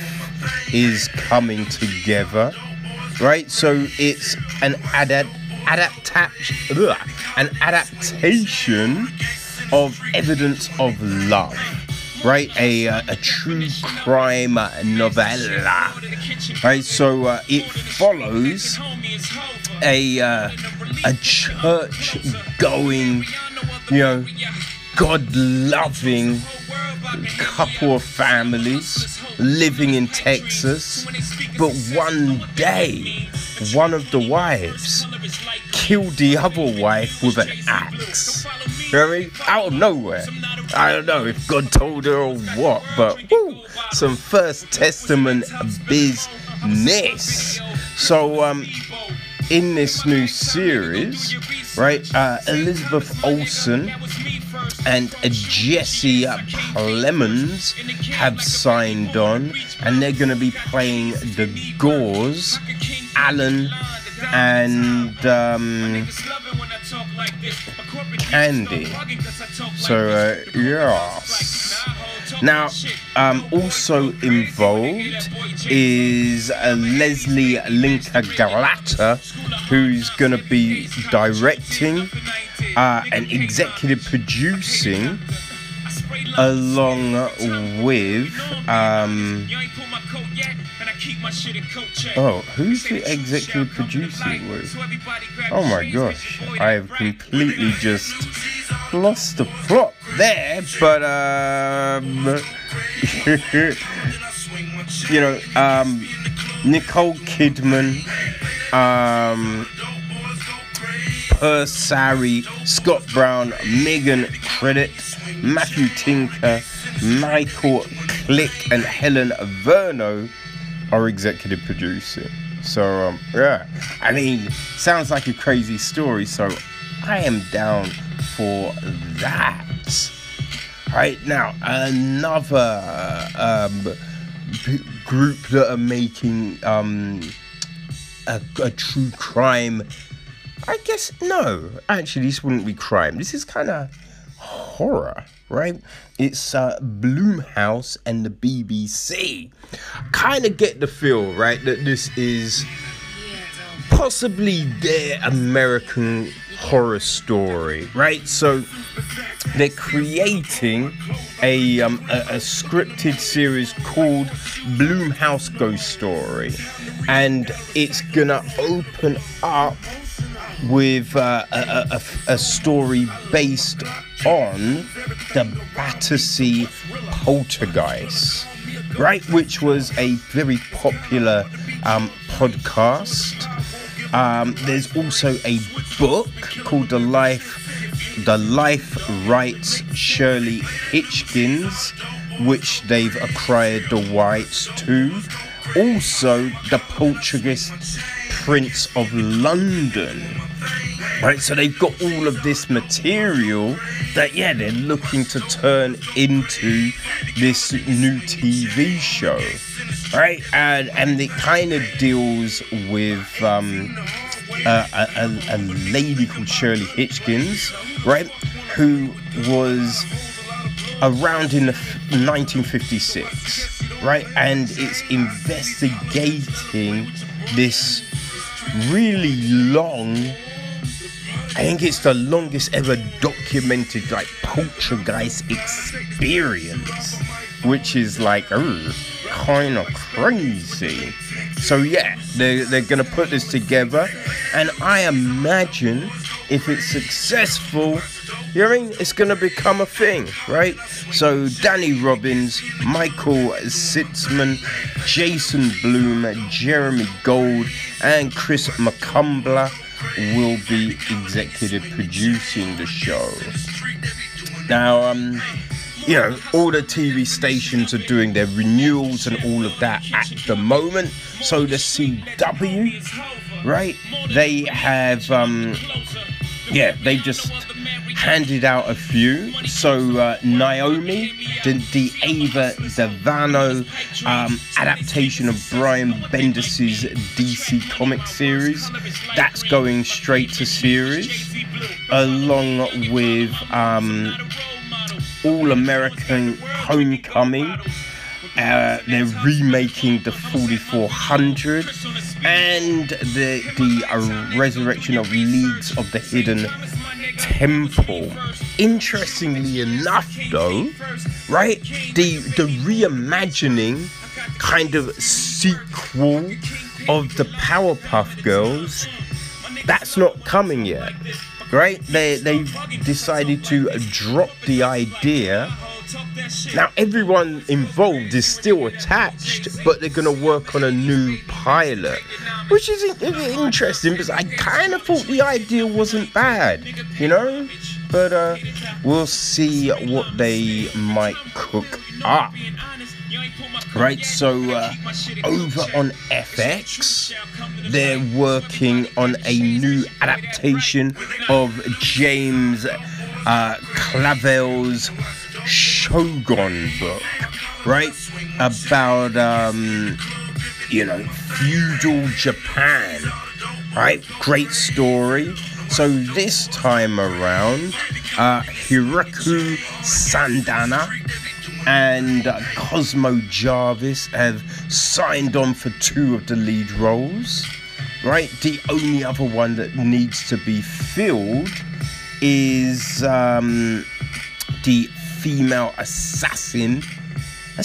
is coming together, right? So it's an adaptation of Evidence of Love, right? A true crime novella, right? So it follows a church-going, you know, God-loving couple of families living in Texas, but one day, one of the wives killed the other wife with an axe. You know what I mean? Out of nowhere. I don't know if God told her or what, but woo, some First Testament business. So, in this new series, right, Elizabeth Olsen and Jesse Plemons have signed on, and they're going to be playing the Gores, Alan and Candy. So, yes. Now, also involved is Leslie Linka Galata, who's going to be directing and executive producing, along with who's the executive producer was? Oh my gosh, I have completely just lost the plot there. But you know, Nicole Kidman, Per Sari, Scott Brown, Megan Credit, Matthew Tinker, Michael Click, and Helen Verno are executive producing. So, yeah, I mean, sounds like a crazy story, so I am down for that. Right now, another group that are making a true crime, I guess, no, actually this wouldn't be crime, this is kind of horror, right? It's Blumhouse and the BBC. Kind of get the feel, right, that this is possibly their American horror story, right? So they're creating a scripted series called Blumhouse Ghost Story, and it's gonna open up with a story based on the Battersea Poltergeist, right, which was a very popular podcast. There's also a book called The Life Rights Shirley Hitchkins, which they've acquired the rights to. Also, the Poltergeist Prince of London. Right, so they've got all of this material that, yeah, they're looking to turn into this new TV show, right? And it kind of deals with a lady called Shirley Hitchkins, right, who was around in the 1956, right? And it's investigating this really long, I think it's the longest ever documented, like, poltergeist experience, which is like, oh, kind of crazy. So yeah, they're gonna put this together, and I imagine if it's successful, you know what I mean, it's gonna become a thing, right? So Danny Robbins, Michael Sitzman, Jason Bloom, Jeremy Gold, and Chris McCumbler will be executive producing the show. Now, you know, all the TV stations are doing their renewals and all of that at the moment. So the CW, right, they have, yeah, they just handed out a few. So Naomi, the Ava Devano adaptation of Brian Bendis' DC comic series, that's going straight to series, along with All American Homecoming. They're remaking the 4400 and the resurrection of Leagues of the Hidden Temple. Interestingly enough, though, right, the reimagining kind of sequel of the Powerpuff Girls, that's not coming yet, right? They've decided to drop the idea. Now, everyone involved is still attached, but they're going to work on a new pilot, which is interesting, because I kind of thought the idea wasn't bad, you know? But we'll see what they might cook up. Right, so over on FX, they're working on a new adaptation of James Clavell's Shogun book, right, about you know, feudal Japan, right? Great story. So this time around, Hiroku Sandana and Cosmo Jarvis have signed on for two of the lead roles, right? The only other one that needs to be filled is the female assassin. I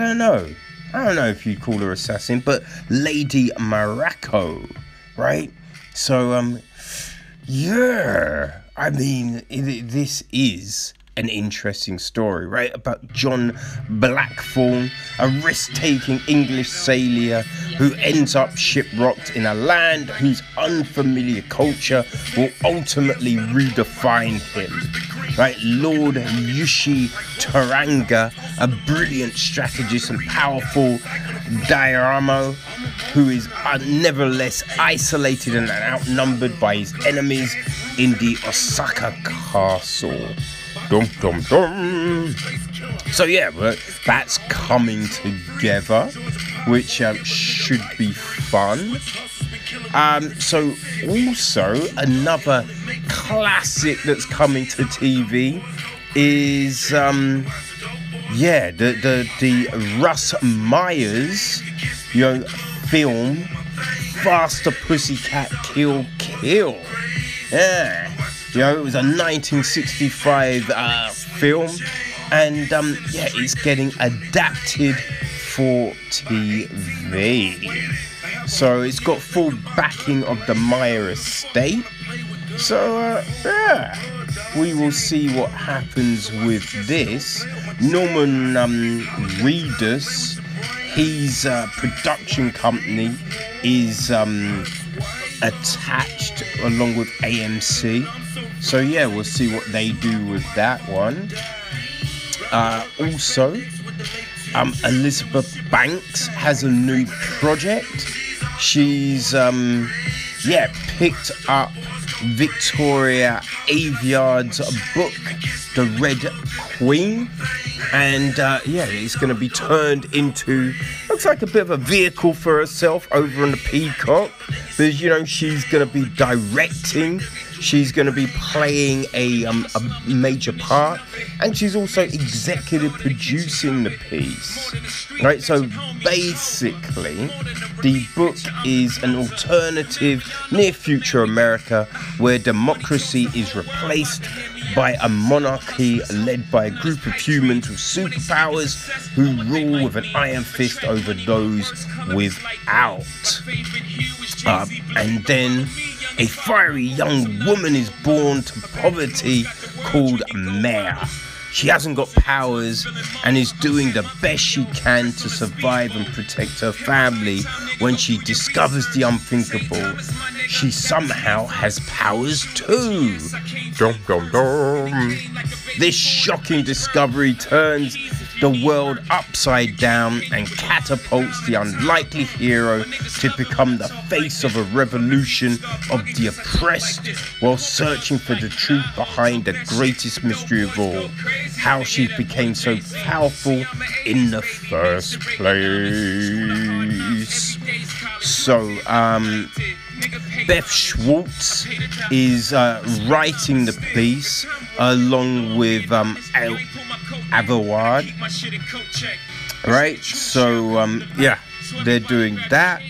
don't know if you'd call her assassin, but Lady Maraco, right? So yeah, I mean, this is an interesting story, right, about John Blackthorne, a risk-taking English sailor who ends up shipwrecked in a land whose unfamiliar culture will ultimately redefine him. Right, Lord Yushi Teranga, a brilliant strategist and powerful daimyo, who is nevertheless isolated and outnumbered by his enemies in the Osaka castle. Dum, dum, dum. So yeah, that's coming together, which should be fun. So also another classic that's coming to TV is the Russ Meyers film Faster Pussycat Kill Kill. Yeah. It was a 1965 film, and it's getting adapted for TV. So it's got full backing of the Meyer estate. So we will see what happens with this. Norman Reedus, his production company is attached along with AMC. So yeah, we'll see what they do with that one. Also, Elizabeth Banks has a new project. She's picked up Victoria Aveyard's book, The Red Queen, and it's going to be turned into, looks like, a bit of a vehicle for herself over on the Peacock, because she's going to be directing, she's going to be playing a major part, and she's also executive producing the piece. Right, so basically the book is an alternative near future America where democracy is replaced by a monarchy led by a group of humans with superpowers who rule with an iron fist over those without. And then a fiery young woman is born to poverty called Mare. She hasn't got powers and is doing the best she can to survive and protect her family when she discovers the unthinkable. She somehow has powers too. Dum, dum, dum. This shocking discovery turns the world upside down and catapults the unlikely hero to become the face of a revolution of the oppressed while searching for the truth behind the greatest mystery of all, how she became so powerful in the first place. So, Beth Schwartz is writing the piece along with Avawad. Right, so they're doing that,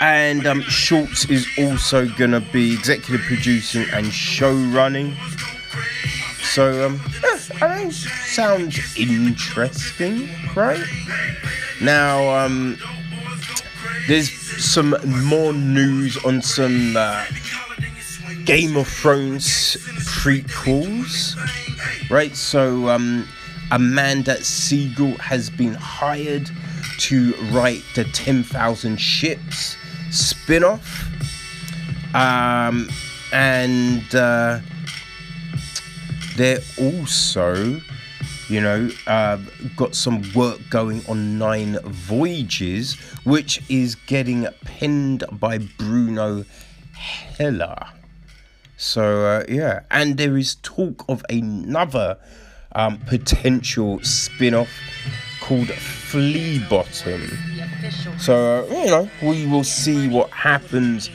and Schwartz is also gonna be executive producing and show running. So sounds interesting, right? Now there's some more news on some Game of Thrones prequels, right? So Amanda Siegel has been hired to write the 10,000 Ships spin-off, and they're also got some work going on Nine Voyages, which is getting penned by Bruno Heller. So, and there is talk of another potential spin-off called Fleabottom. So, we will see what happens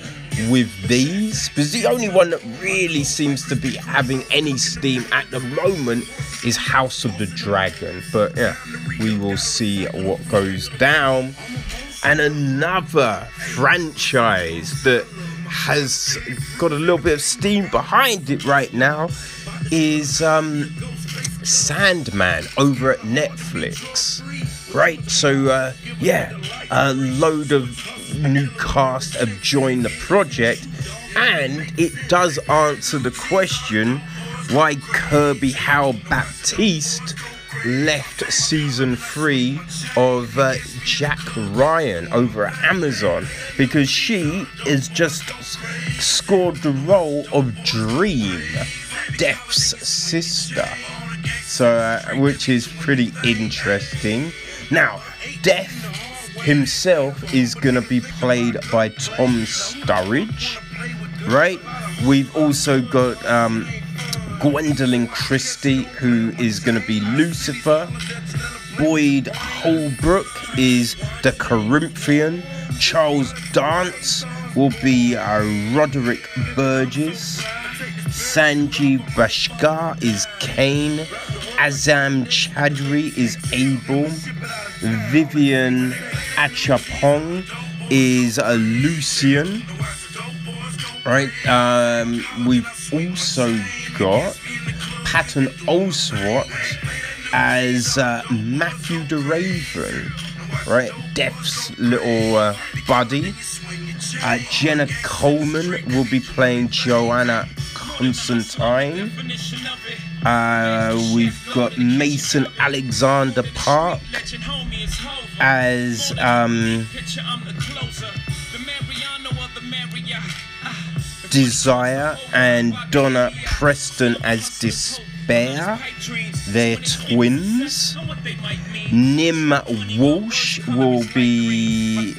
with these, because the only one that really seems to be having any steam at the moment is House of the Dragon. But, we will see what goes down. And another franchise that has got a little bit of steam behind it right now is Sandman over at Netflix. Right, so a load of new cast have joined the project, and it does answer the question why Kirby Howe Baptiste left season 3 of Jack Ryan over at Amazon because she has just scored the role of Dream, Death's sister, so which is pretty interesting. Now, Death himself is going to be played by Tom Sturridge, right? We've also got Gwendolyn Christie, who is going to be Lucifer. Boyd Holbrook is the Corinthian. Charles Dance will be Roderick Burgess. Sanjeev Bhaskar is Cain. Azam Chowdhury is Abel. Vivian Achapong is Lucian. Right, we've also got Patton Oswalt as Matthew the Raven, right? Death's little buddy. Jenna Coleman will be playing Joanna Constantine. We've got Mason Alexander Park as Desire, and Donna Preston as Despair. They're twins. Nim Walsh will be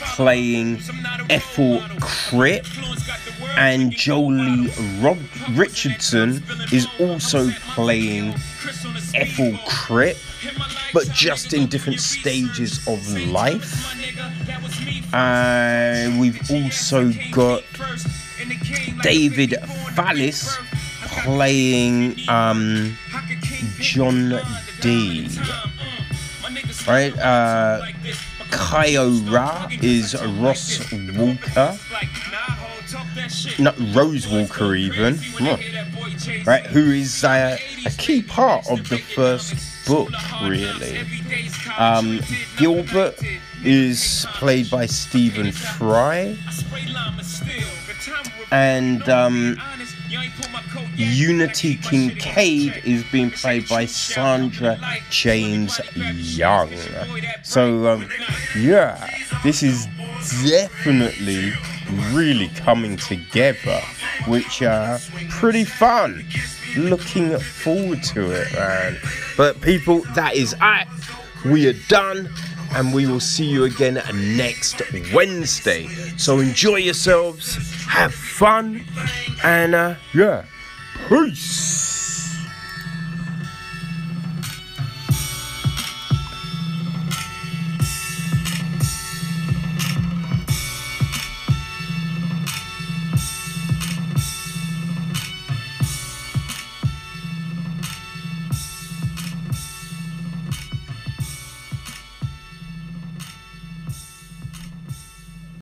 playing Ethel Cripp, and Jolie Richardson is also playing Ethel Cripp, but just in different stages of life. We've also got David Fallis playing John D. Right, Kyora is Ross Walker. Not Rose Walker even. No. Right, who is a key part of the first book, really. Gilbert is played by Stephen Fry. And Unity Kincaid is being played by Sandra James Young. So, yeah, this is definitely really coming together, which are pretty fun. Looking forward to it, man. But people, that is it. We are done, and we will see you again next Wednesday. So enjoy yourselves, have fun, and yeah, peace.